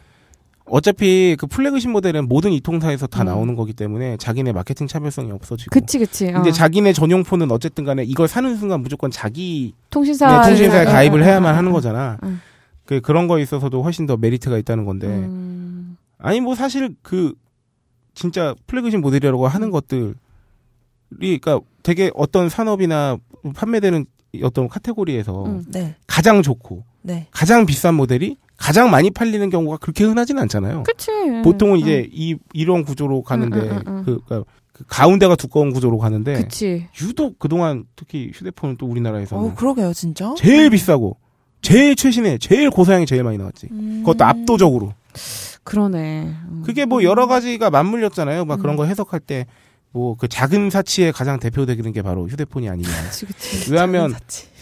어차피 그 플래그십 모델은 모든 이통사에서 다 음. 나오는 거기 때문에 자기네 마케팅 차별성이 없어지고. 그치, 그치. 근데 어. 자기네 전용폰은 어쨌든 간에 이걸 사는 순간 무조건 자기 통신사 네, 통신사에 가입을 해야만 아, 하는 거잖아. 아. 그 그런 거에 있어서도 훨씬 더 메리트가 있다는 건데. 음. 아니 뭐 사실 그 진짜 플래그십 모델이라고 하는 것들이 그러니까 되게 어떤 산업이나 판매되는 어떤 카테고리에서 음, 네. 가장 좋고 네. 가장 비싼 모델이 가장 많이 팔리는 경우가 그렇게 흔하진 않잖아요. 그치. 보통은 이제 응. 이, 이런 구조로 가는데, 응, 응, 응, 응. 그, 그러니까 그, 가운데가 두꺼운 구조로 가는데, 그치. 유독 그동안 특히 휴대폰은 또 우리나라에서는. 어, 그러게요, 진짜. 제일 비싸고, 제일 최신에, 제일 고사양이 제일 많이 나왔지. 음... 그것도 압도적으로. 그러네. 음... 그게 뭐 여러 가지가 맞물렸잖아요. 막 음... 그런 거 해석할 때, 뭐 그 작은 사치에 가장 대표되는 게 바로 휴대폰이 아니냐. 그치, 그치. 왜냐하면,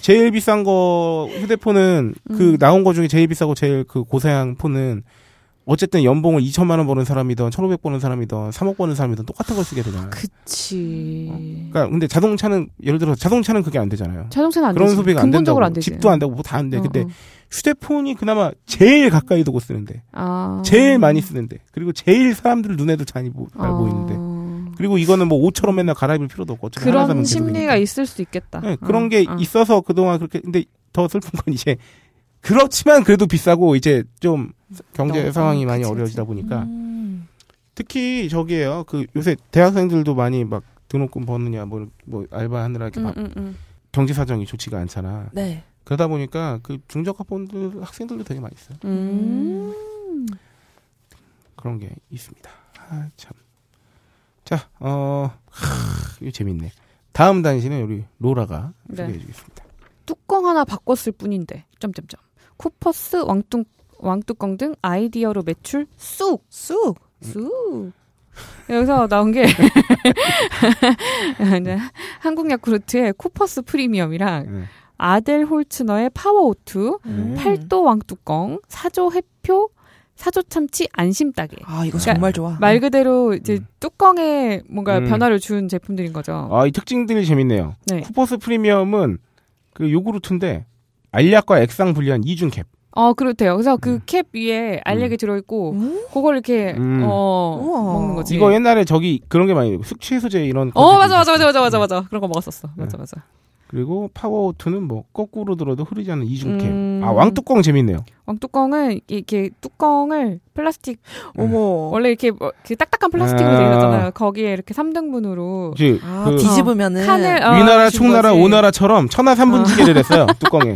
제일 비싼 거 휴대폰은 음. 그 나온 거 중에 제일 비싸고 제일 그 고사양 폰은 어쨌든 연봉을 이천만 원 버는 사람이든 천오백 버는 사람이든 삼억 버는 사람이든 똑같은 걸 쓰게 되잖아요. 그치. 어. 그러니까 근데 자동차는 예를 들어서 자동차는 그게 안 되잖아요. 자동차는 안 되지. 그런 소비가 안 된다고. 안 되지. 집도 안 되고 뭐 다 안 돼. 어, 근데 어. 휴대폰이 그나마 제일 가까이 두고 쓰는데 아. 제일 많이 쓰는데 그리고 제일 사람들 눈에도 잘 아. 보이는데 그리고 이거는 뭐 옷처럼 맨날 갈아입을 필요도 없고 어차피 하나 사면 계속 그런 심리가 있을 수 있겠다. 네, 어, 그런 게 어. 있어서 그동안 그렇게. 근데 더 슬픈 건 이제 그렇지만 그래도 비싸고 이제 좀 경제 상황이 많이 그치, 어려워지다 보니까 음. 특히 저기에요. 그 요새 대학생들도 많이 막 등록금 버느냐 뭐, 뭐 알바하느라 이렇게 막 음, 음, 음. 경제 사정이 좋지가 않잖아. 네. 그러다 보니까 그 중저가 본들 학생들도 되게 많이 있어요. 음. 그런 게 있습니다. 아, 참. 자, 어, 하, 이거 재밌네. 다음 단신은 우리 로라가 네. 소개해주겠습니다. 뚜껑 하나 바꿨을 뿐인데, 점점점. 쿠퍼스 왕뚱, 왕뚜껑 등 아이디어로 매출 쑥! 쑥! 쑥! 음. 여기서 나온 게 한국 야쿠르트의 쿠퍼스 프리미엄이랑 음. 아델 홀츠너의 파워 오투, 음. 팔도 왕뚜껑, 사조 해표, 사조 참치 안심 따개. 아 이거 그러니까 정말 좋아. 말 그대로 이제 음. 뚜껑에 뭔가 음. 변화를 준 제품들인 거죠. 아 이 특징들이 재밌네요. 네. 쿠퍼스 프리미엄은 그 요구르트인데 알약과 액상 분리한 이중 캡. 어 그렇대요. 그래서 음. 그 캡 위에 알약이 음. 들어있고 음? 그걸 이렇게 음. 어 우와. 먹는 거지. 이거 옛날에 저기 그런 게 많이 있고 숙취해소제 이런. 어 맞아 맞아 맞아 맞아 맞아 맞아 그런 거 먹었었어. 네. 맞아 맞아. 그리고 파워오투는 뭐 거꾸로 들어도 흐르지 않는 이중캡. 음... 아 왕뚜껑 재밌네요. 왕뚜껑은 이렇게 뚜껑을 플라스틱 어머 원래 이렇게 뭐, 딱딱한 플라스틱으로 아... 되어 있었잖아요. 거기에 이렇게 삼 등분으로 그, 아, 그, 뒤집으면은 칸을, 어, 위나라 총나라 오나라처럼 천하 삼분지계를 했어요. 뚜껑에.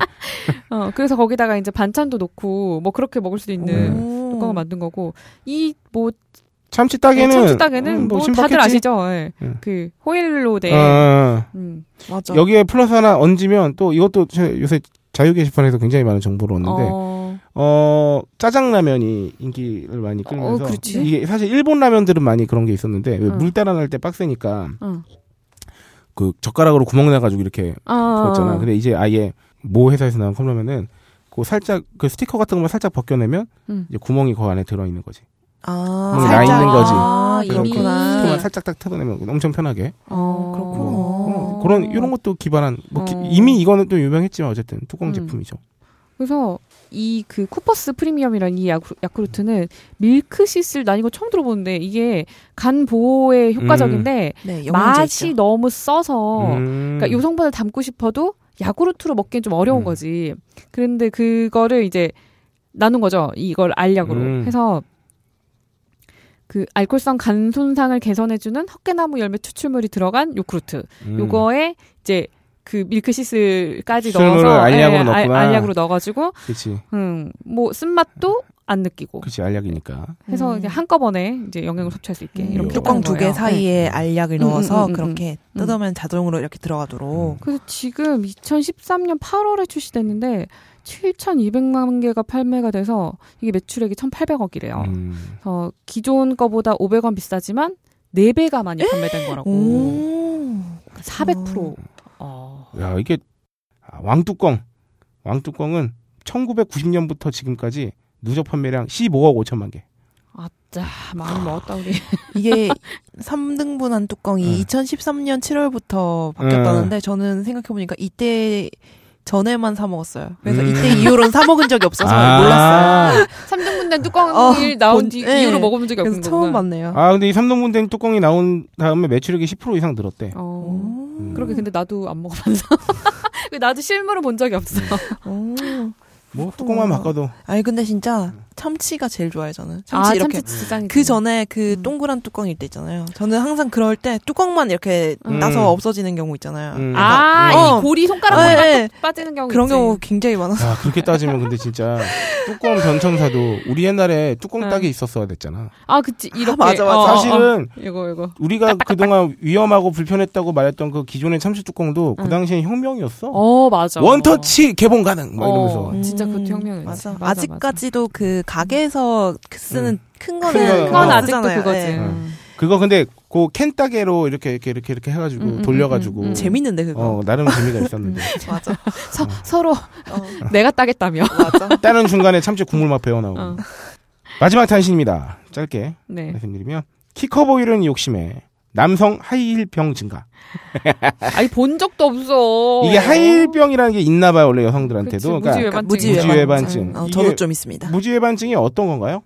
어 그래서 거기다가 이제 반찬도 넣고 뭐 그렇게 먹을 수 있는 뚜껑을 만든 거고 이 뭐 참치 따개는, 네, 참치 따개는 음, 뭐, 뭐 다들 아시죠? 네. 네. 그 호일로 된. 아, 음. 맞아. 여기에 플러스 하나 얹으면 또 이것도 요새 자유 게시판에서 굉장히 많은 정보를 얻는데 어, 어 짜장라면이 인기를 많이 끌면서 어, 이게 사실 일본 라면들은 많이 그런 게 있었는데 응. 물 따라 날 때 빡세니까 응. 그 젓가락으로 구멍 나가지고 이렇게 부었잖아. 아. 근데 이제 아예 모 회사에서 나온 컵라면은 그 살짝 그 스티커 같은 것만 살짝 벗겨내면 응. 이제 구멍이 그 안에 들어 있는 거지. 아, 나 있는 거지. 아, 이렇구나. 스토만 살짝 딱 뜯어내면 엄청 편하게. 어, 그렇구나. 어, 그런 이런 것도 기반한 뭐 어. 기, 이미 이거는 또 유명했지만 어쨌든 뚜껑 음. 제품이죠. 그래서 이 그 쿠퍼스 프리미엄이라는 이 야쿠, 야쿠르트는 밀크시슬 난 이거 처음 들어보는데 이게 간 보호에 효과적인데 음. 네, 맛이 있죠. 너무 써서 음. 그러니까 요성분을 담고 싶어도 야쿠르트로 먹기엔 좀 어려운 음. 거지. 그런데 그거를 이제 나눈 거죠. 이걸 알약으로 음. 해서. 그 알코올성 간 손상을 개선해주는 헛개나무 열매 추출물이 들어간 요구르트. 음. 요거에 이제 그 밀크시슬까지 넣어서 알약으로, 예, 넣었구나. 알약으로 넣어가지고, 그렇지. 음, 뭐 쓴맛도 안 느끼고. 그렇지, 알약이니까. 해서 음. 이제 한꺼번에 이제 영양을 섭취할 수 있게. 음. 이렇게 뚜껑 두 개 사이에 네. 알약을 넣어서 음, 음, 음, 그렇게 음. 뜯으면 자동으로 이렇게 들어가도록. 음. 그래서 지금 이천십삼 년 팔월에 출시됐는데 칠천이백만 개가 판매가 돼서 이게 매출액이 천팔백억이래요. 음. 그래서 기존 거보다 오백 원 비싸지만 네 배가 많이 에이? 판매된 거라고. 오. 사백 퍼센트. 어. 야, 이게 왕뚜껑. 왕뚜껑은 천구백구십 년부터 지금까지 누적 판매량 십오억 오천만 개. 아짜, 많이 먹었다 우리. 이게 삼 등분한 뚜껑이 응. 이천십삼 년 칠월부터 바뀌었다는데 응. 저는 생각해보니까 이때 전에만 사 먹었어요. 그래서 음. 이때 이후로는 사 먹은 적이 없어서 아~ 몰랐어요. 삼 등분된 뚜껑이 어, 나온 본, 지 네. 이후로 먹어본 적이 없는 거구나. 처음 봤네요. 아, 근데 이 삼 등분된 뚜껑이 나온 다음에 매출액이 십 퍼센트 이상 늘었대. 어. 음. 그러게, 근데 나도 안 먹어봐서. 나도 실물을 본 적이 없어. 오. 뭐 뚜껑만 바꿔도. 아니 근데 진짜 참치가 제일 좋아요 저는. 참치 아, 이렇게 그 전에 그 음. 동그란 뚜껑일 때 있잖아요. 저는 항상 그럴 때 뚜껑만 이렇게 음. 나서 없어지는 경우 있잖아요. 음. 그러니까, 아이 어. 고리 손가락만 네. 빠지는 경우. 그런 있지. 경우 굉장히 많았어요. 아, 그렇게 따지면 근데 진짜 뚜껑 변천사도 우리 옛날에 뚜껑 따기 있었어야 됐잖아. 아 그치 이렇게. 아, 맞아 맞아. 어, 사실은 어, 어. 이거 이거 우리가 그동안 위험하고 불편했다고 말했던 그 기존의 참치 뚜껑도 응. 그 당시엔 혁명이었어. 어 맞아. 원터치 개봉 가능 막 이러면서. 어. 진짜 그것도 혁명이었어. 맞아. 맞아. 아직까지도 맞아. 그 가게에서 쓰는 음. 큰 거는 큰 건, 건 아직도 쓰잖아요. 그거지. 네. 음. 그거 근데 그 캔 따개로 이렇게 이렇게 이렇게 이렇게 해가지고 음, 음, 돌려가지고 음, 음. 재밌는데 그거. 어, 나름 재미가 있었는데. 맞아. 서, 어. 서로 어. 내가 따겠다며. 맞아. 따는 중간에 참치 국물 막 배어 나오고. 어. 마지막 탄신입니다. 짧게 네. 말씀드리면 키 커 보이는 욕심에 남성 하이힐병 증가. 아니 본 적도 없어. 이게 하이힐병이라는 게 있나 봐요 원래 여성들한테도. 그치, 그러니까 무지외반증. 무지외반증. 어, 저도 좀 있습니다. 무지외반증이 어떤 건가요?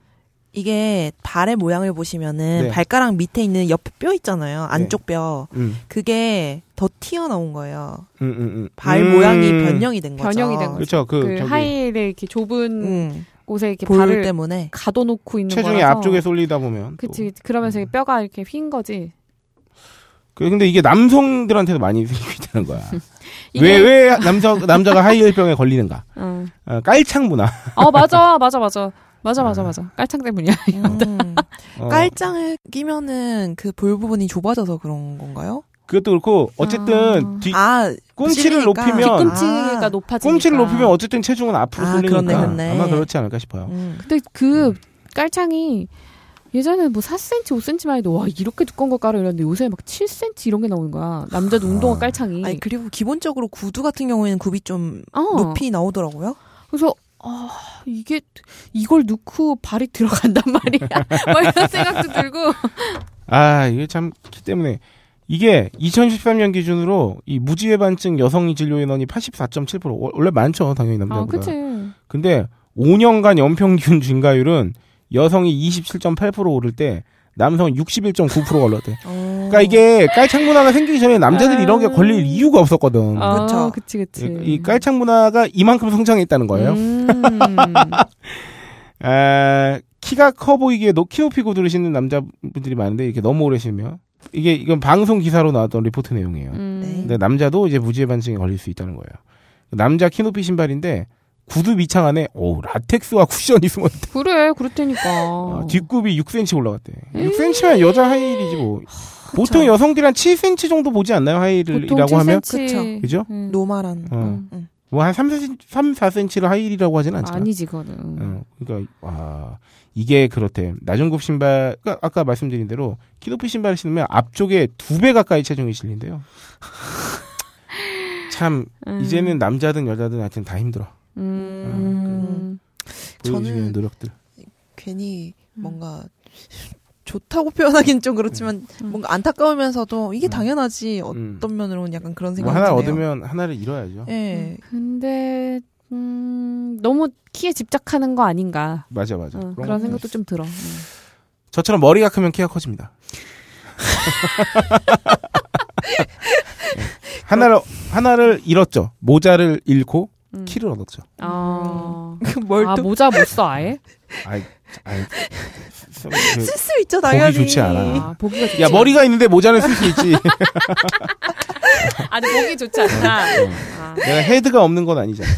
이게 발의 모양을 보시면은 네. 발가락 밑에 있는 옆에 뼈 있잖아요. 안쪽 네. 뼈. 음. 그게 더 튀어나온 거예요. 음, 음, 음. 발 음. 모양이 변형이 된 거죠. 변형이 된 거죠. 그렇죠. 그, 그 하이힐에 이렇게 좁은. 음. 곳에 이렇게 발을 때문에 가둬놓고 있는 거라서. 체중이 앞쪽에 쏠리다 보면. 그렇지. 그러면서 음. 뼈가 이렇게 휜 거지. 근데 이게 남성들한테도 많이 생기는 거야. 왜, 왜 남자, 남자가 하이힐병에 걸리는가? 음. 어, 깔창 문화. 어, 맞아, 맞아, 맞아. 맞아, 맞아, 맞아. 깔창 때문이야. 음. 어. 깔창을 끼면은 그 볼 부분이 좁아져서 그런 건가요? 그것도 그렇고, 어쨌든, 아. 뒤, 아, 꿈치를 실리니까. 높이면. 뒤꿈치가 아. 높아지니까. 꿈치를 높이면 어쨌든 체중은 앞으로 아, 쏠리니까. 그렇네, 그렇네. 아마 그렇지 않을까 싶어요. 음. 근데 그 음. 깔창이, 예전에 뭐 사 센티미터, 오 센티미터만 해도 와 이렇게 두꺼운 걸 깔아 이랬는데 요새 막 칠 센티미터 이런 게 나오는 거야. 남자도 운동화 깔창이. 아니 그리고 기본적으로 구두 같은 경우에는 굽이 좀 어. 높이 나오더라고요. 그래서 아 이게 이걸 넣고 발이 들어간단 말이야. 막 이런 생각도 들고. 아 이게 참 키 때문에 이게 이천십삼 년 기준으로 이 무지외반증 여성 진료 인원이 팔십사 점 칠 퍼센트. 원래 많죠 당연히 남자보다. 아, 그치. 근데 오 년간 연평균 증가율은 여성이 이십칠 점 팔 퍼센트 오를 때 남성은 육십일 점 구 퍼센트 올랐대. 그러니까 이게 깔창 문화가 생기기 전에 남자들이 이런 게 걸릴 이유가 없었거든. 그렇죠, 그치, 그치. 이 깔창 문화가 이만큼 성장했다는 거예요. 음. 아, 키가 커 보이기에 키 높이 구두를 신는 남자분들이 많은데 이렇게 너무 오래 신으면 이게 이건 방송 기사로 나왔던 리포트 내용이에요. 음. 근데 남자도 이제 무지외반증에 걸릴 수 있다는 거예요. 남자 키 높이 신발인데. 구두 밑창 안에 오 라텍스와 쿠션이 숨었대. 그래 그렇다니까. 어, 뒷굽이 육 센티미터 올라갔대. 에이. 육 센티미터면 여자 하이힐이지 뭐. 하, 보통 여성들이 한 칠 센티미터 정도 보지 않나요 하이힐이라고 하면? 그렇죠. 그죠? 음. 노말한. 어. 음, 음. 뭐 한 삼, 사 센티미터를 하이힐이라고 하진 않잖아. 아니지 그거는. 어, 그러니까 와 이게 그렇대. 낮은 굽 신발 그러니까 아까 말씀드린 대로 키 높이 신발을 신으면 앞쪽에 두 배 가까이 체중이 실린대요. 참 음. 이제는 남자든 여자든 하여튼 다 힘들어. 음, 음. 저는 노력들. 괜히 뭔가 좋다고 표현하기는 좀 그렇지만 음. 뭔가 안타까우면서도 이게 당연하지 음. 어떤 면으로는 약간 그런 생각이 드네요. 뭐 하나 드네요. 얻으면 하나를 잃어야죠. 네. 음. 근데 음, 너무 키에 집착하는 거 아닌가. 맞아 맞아. 어, 그런, 그런 생각도 좀 들어. 음. 저처럼 머리가 크면 키가 커집니다. 하나를 하나를 잃었죠. 모자를 잃고. 음. 키를 얻었죠. 아, 음. 뭘 또... 아 모자 못 써 아예? 아 쓸 수 있죠 당연히. 보기 좋지 않아. 아, 보기가 좋지. 야 머리가 있는데 모자는 쓸 수 있지. 아니 보기 좋지 않다. 어, 어. 아. 내가 헤드가 없는 건 아니잖아.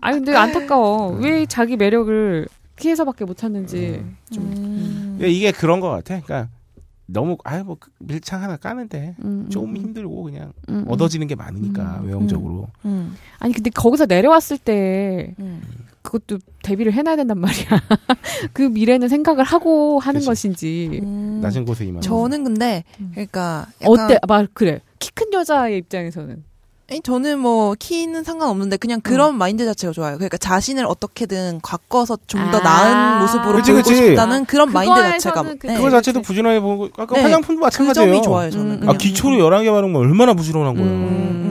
아 근데 안타까워. 음. 왜 자기 매력을 피해서밖에 못 찾는지. 음. 좀. 음. 이게 그런 것 같아. 그러니까 너무 아이 뭐 밀착 하나 까는데 음, 좀 음. 힘들고 그냥 음, 얻어지는 게 많으니까 음, 외형적으로. 음. 아니 근데 거기서 내려왔을 때. 음. 그것도 대비를 해놔야 된단 말이야. 그 미래는 생각을 하고 하는 그치. 것인지. 음. 낮은 곳에 이만. 저는 근데 그러니까 약간 어때? 막 그래. 키 큰 여자의 입장에서는. 아니 저는 뭐 키는 상관없는데 그냥 그런 음. 마인드 자체가 좋아요. 그러니까 자신을 어떻게든 가꿔서 좀 더 아~ 나은 모습으로 그치, 보이고 그치. 싶다는 그런 마인드 자체가. 그 네. 그거 자체도 부지런해 보고. 아까 네. 화장품도 마찬가지예요. 그 점이 좋아요 저는. 음. 아 기초로 열한 개 바르면 얼마나 부지런한 거예요. 음.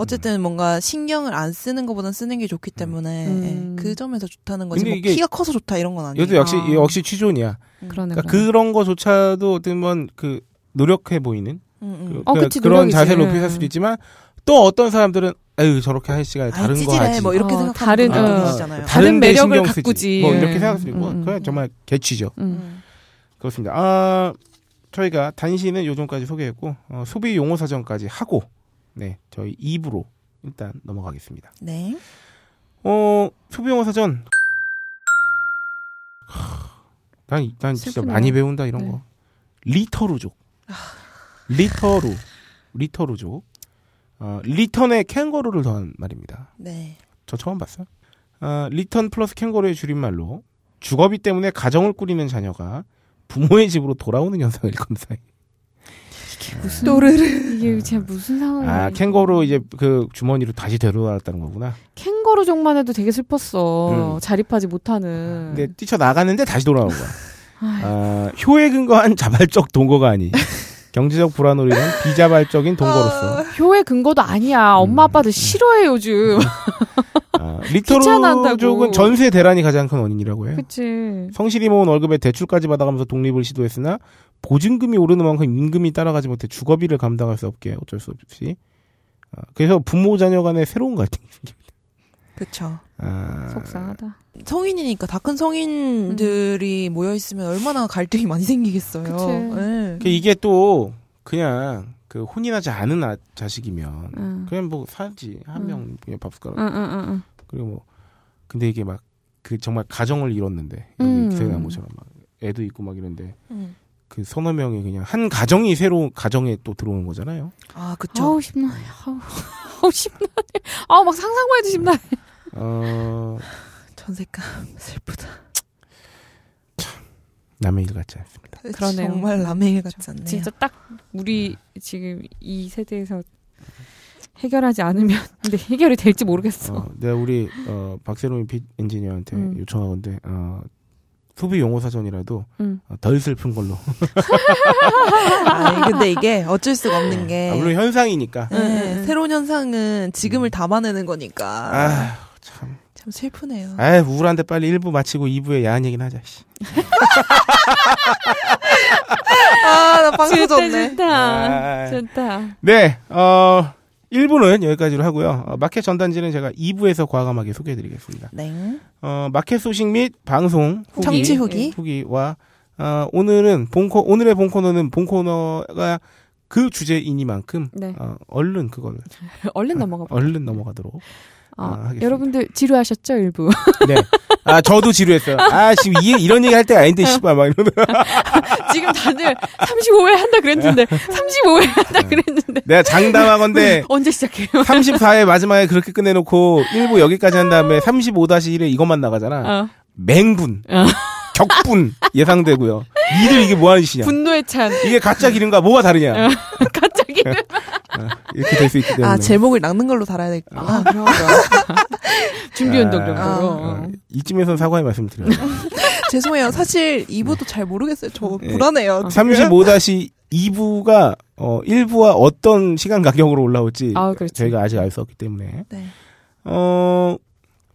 어쨌든 뭔가 신경을 안 쓰는 것보다는 쓰는 게 좋기 때문에 음. 그 점에서 좋다는 거지. 뭐 키가 커서 좋다 이런 건 아니에요. 역시 아. 역시 취존이야. 음. 그러네, 그러니까 그러네. 그런 거조차도 어떤 건 그 노력해 보이는 음, 음. 그, 어, 그치, 그런 자세를 높이 살 수도 있지만 또 어떤 사람들은 에휴 저렇게 할 시간에 다른 아, 거 하지. 뭐 이렇게 어, 다른 어, 다른, 다른 매력을 가꾸지. 뭐 이렇게 생각할 수도 있고 음. 그건 정말 개취죠. 음. 그렇습니다. 아 저희가 단신은 요즘까지 소개했고 어, 소비 용어 사전까지 하고. 네, 저희 이 부로 일단 넘어가겠습니다. 네. 어, 소비용어 사전. 난, 난 진짜 많이 배운다, 이런 네. 거. 리터루족. 리터루. 리터루족. 어, 리턴에 캥거루를 더한 말입니다. 네. 저 처음 봤어요. 어, 리턴 플러스 캥거루의 줄임말로 주거비 때문에 가정을 꾸리는 자녀가 부모의 집으로 돌아오는 현상을 일컫는다. 무슨 또르르 이게 진짜 무슨 상황이야? 아 캥거루 이제 그 주머니로 다시 데려왔다는 거구나. 캥거루족만 해도 되게 슬펐어. 음. 자립하지 못하는. 근데 뛰쳐 나갔는데 다시 돌아온 거야. 아, 효에 근거한 자발적 동거가 아니. 경제적 불안으로 인한 비자발적인 동거로서. 어, 효에 근거도 아니야. 엄마 아빠도 음. 싫어해 요즘. 아, 리터루족은 전세 대란이 가장 큰 원인이라고 해요. 그치. 성실히 모은 월급에 대출까지 받아가면서 독립을 시도했으나 보증금이 오르는 만큼 임금이 따라가지 못해 주거비를 감당할 수 없게 어쩔 수 없이. 아, 그래서 부모 자녀 간의 새로운 갈등이 생깁니다. 그쵸. 아... 속상하다. 성인이니까 다 큰 성인들이 음. 모여있으면 얼마나 갈등이 많이 생기겠어요. 네. 이게 또 그냥 그 혼인하지 않은 아, 자식이면 음. 그냥 뭐 사지 한 명 음. 그냥 밥숟가락 음, 음, 음, 음. 그리고 뭐 근데 이게 막 그 정말 가정을 잃었는데 음. 기생한 것처럼 막 애도 있고 막 이런데 음. 그 서너 명이 그냥 한 가정이 새로운 가정에 또 들어오는 거잖아요. 아 그쵸. 아우 심나요. 아우, 아우 심나요. 아우 막 상상만 해도 심나요. 어... 전세감 슬프다. 참 남의 일 같지 않습니다. 그러네요. 정말 남의 일 같지 않네요. 진짜 딱 우리 지금 이 세대에서 해결하지 않으면 근데 해결이 될지 모르겠어. 어, 내가 우리 어, 박세롬이 빛 엔지니어한테 음. 요청하건데 어, 소비 용어 사전이라도 음. 덜 슬픈 걸로. 아니, 근데 이게 어쩔 수가 없는 게. 아, 물론 현상이니까. 네, 음. 새로운 현상은 지금을 담아내는 거니까. 아 참. 참 슬프네요. 아 우울한데 빨리 일 부 마치고 이 부에 야한 얘기는 하자. 씨. 아, 나 방송 좋네. 좋다. 아, 좋다. 네, 어, 일 부는 여기까지로 하고요. 어, 마켓 전단지는 제가 이 부에서 과감하게 소개해드리겠습니다. 네. 어, 마켓 소식 및 방송 후기, 정치 후기. 후기와 어, 오늘은 본코 오늘의 본 코너는 본 코너가 그 주제이니만큼 네. 어, 얼른 그걸 얼른 넘어가. 어, 얼른 넘어가도록. 아, 아, 여러분들 지루하셨죠 일부? 네. 아 저도 지루했어요. 아 지금 이, 이런 얘기 할 때가 아닌데 씨발 막 이러면. 지금 다들 삼십오 회 한다 그랬는데 삼십오 회 한다 그랬는데. 내가 장담한 건데. 언제 시작해요? 삼십사 회 마지막에 그렇게 끝내놓고 일부 여기까지 한 다음에 삼십오 다시 일에 이것만 나가잖아. 어. 맹분. 어. 격분 예상되고요. 니들 이게 뭐하는 짓이냐. 분노의 찬. 이게 가짜 기름과 뭐가 다르냐. 어. 가짜 기름. 어. 이렇게 될 수 있기 때문에. 아 제목을 낚는 걸로 달아야 될까. 아, 그럼. 준비운동 정도로. 아, 어. 이쯤에선 사과의 말씀을 드려요. 죄송해요. 사실 이 부도 잘 모르겠어요. 저 네. 불안해요. 삼십오 다시 이 부가 어, 일 부와 어떤 시간 간격으로 올라올지 아, 그렇죠. 저희가 아직 알 수 없기 때문에. 네. 어,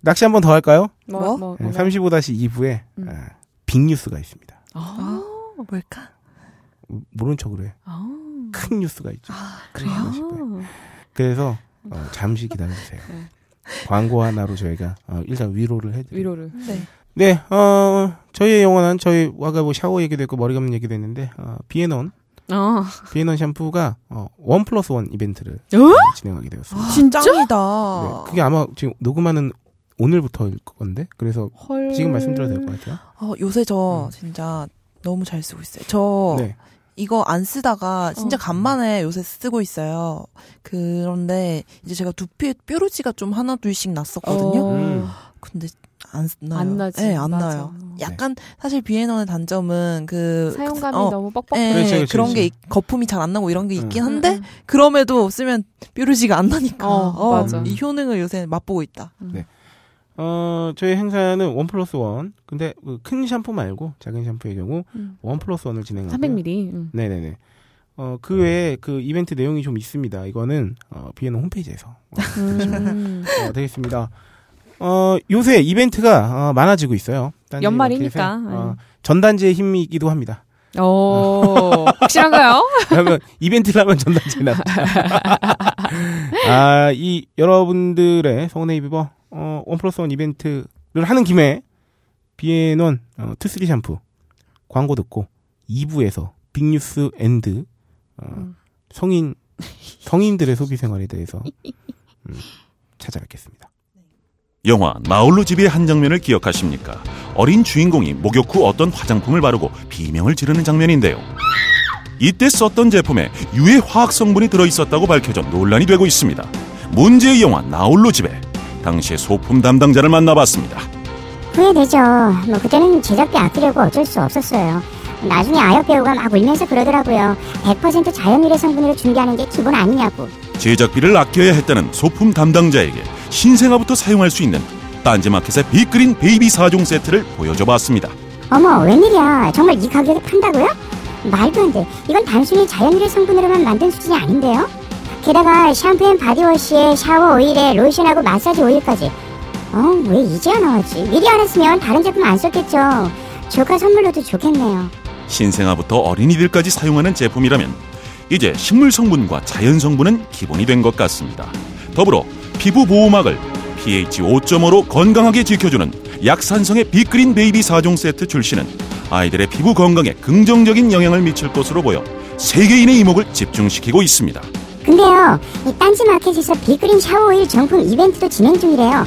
낚시 한 번 더 할까요? 뭐? 뭐? 네, 삼십오 다시 이 부에 음. 아, 빅뉴스가 있습니다. 아, 뭘까? 모른 척을 해. 아. 큰 뉴스가 있죠. 아, 그래요? 그래서 어, 잠시 기다려주세요. 네. 광고 하나로 저희가 어, 일단 위로를 해드릴게요. 위로를. 네. 네, 어, 저희의 영화는 저희 아까 뭐 샤워 얘기도 했고 머리 감는 얘기도 했는데 어, 비앤온 어. 비앤온 샴푸가 어, 원 플러스 원 이벤트를 어? 진행하게 되었습니다. 아, 진짜? 짱이다. 네, 그게 아마 지금 녹음하는 오늘부터일 건데 그래서 헐. 지금 말씀드려도 될 것 같아요. 어, 요새 저 음. 진짜 너무 잘 쓰고 있어요. 저 네. 이거 안 쓰다가 진짜 어. 간만에 요새 쓰고 있어요. 그런데 이제 제가 두피에 뾰루지가 좀 하나 둘씩 났었거든요. 어. 음. 근데 안 나요. 안 나지. 네, 안 맞아. 나요. 약간 네. 사실 비앤온의 단점은 그 사용감이 어, 너무 뻑뻑해. 그렇지, 그렇지, 그런 그렇지. 게 거품이 잘 안 나고 이런 게 있긴 음. 한데 음. 그럼에도 쓰면 뾰루지가 안 나니까 어, 어, 맞아. 이 효능을 요새 맛보고 있다. 음. 네. 어, 저희 행사는 원 플러스 원. 근데 큰 샴푸 말고 작은 샴푸의 경우 음. 원 플러스 원을 진행하고요. 삼백 밀리리터. 음. 네네네. 어, 그 외에 그 이벤트 내용이 좀 있습니다. 이거는 어, 비앤온 홈페이지에서 음. 어, 되겠습니다. 어, 요새 이벤트가 어, 많아지고 있어요. 연말이니까. 어, 전단지의 힘이기도 합니다. 오, 확실한가요? 그러면 이벤트라면 전단지에 나오죠. 아, 이 여러분들의 성네이비버 어, 원 플러스 원 이벤트를 하는 김에 비앤온 어, 투쓰리 샴푸 광고 듣고 이 부에서 빅뉴스 앤드 어, 음. 성인, 성인들의 소비 생활에 대해서 음, 찾아뵙겠습니다. 영화 나홀로 집의 한 장면을 기억하십니까? 어린 주인공이 목욕 후 어떤 화장품을 바르고 비명을 지르는 장면인데요. 이때 썼던 제품에 유해 화학 성분이 들어있었다고 밝혀져 논란이 되고 있습니다. 문제의 영화 나홀로 집에 당시의 소품 담당자를 만나봤습니다. 후회되죠. 뭐 그때는 제작비 아끼려고 어쩔 수 없었어요. 나중에 아역 배우가 막 울면서 그러더라고요. 백 퍼센트 자연 유래 성분으로 준비하는 게 기본 아니냐고. 제작비를 아껴야 했다는 소품 담당자에게 신생아부터 사용할 수 있는 딴지마켓의 빅그린 베이비 사 종 세트를 보여줘봤습니다. 어머, 웬일이야. 정말 이 가격에 판다고요? 말도 안 돼. 이건 단순히 자연 유래 성분으로만 만든 수준이 아닌데요. 게다가 샴푸앤 바디워시에 샤워 오일에 로션하고 마사지 오일까지. 어, 왜 이제야 나왔지? 미리 알았으면 다른 제품 안 썼겠죠. 조카 선물로도 좋겠네요. 신생아부터 어린이들까지 사용하는 제품이라면 이제 식물 성분과 자연 성분은 기본이 된 것 같습니다. 더불어 피부 보호막을 pH 오 점 오로 건강하게 지켜주는 약산성의 빅그린 베이비 사 종 세트 출시는 아이들의 피부 건강에 긍정적인 영향을 미칠 것으로 보여 세계인의 이목을 집중시키고 있습니다. 근데요, 이 딴지마켓에서 빅그린 샤워오일 정품 이벤트도 진행 중이래요.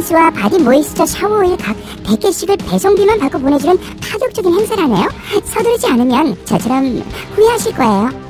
H발란스와 바디 모이스처 샤워오일 각 백 개씩을 배송비만 받고 보내주는 파격적인 행사라네요. 서두르지 않으면 저처럼 후회하실 거예요.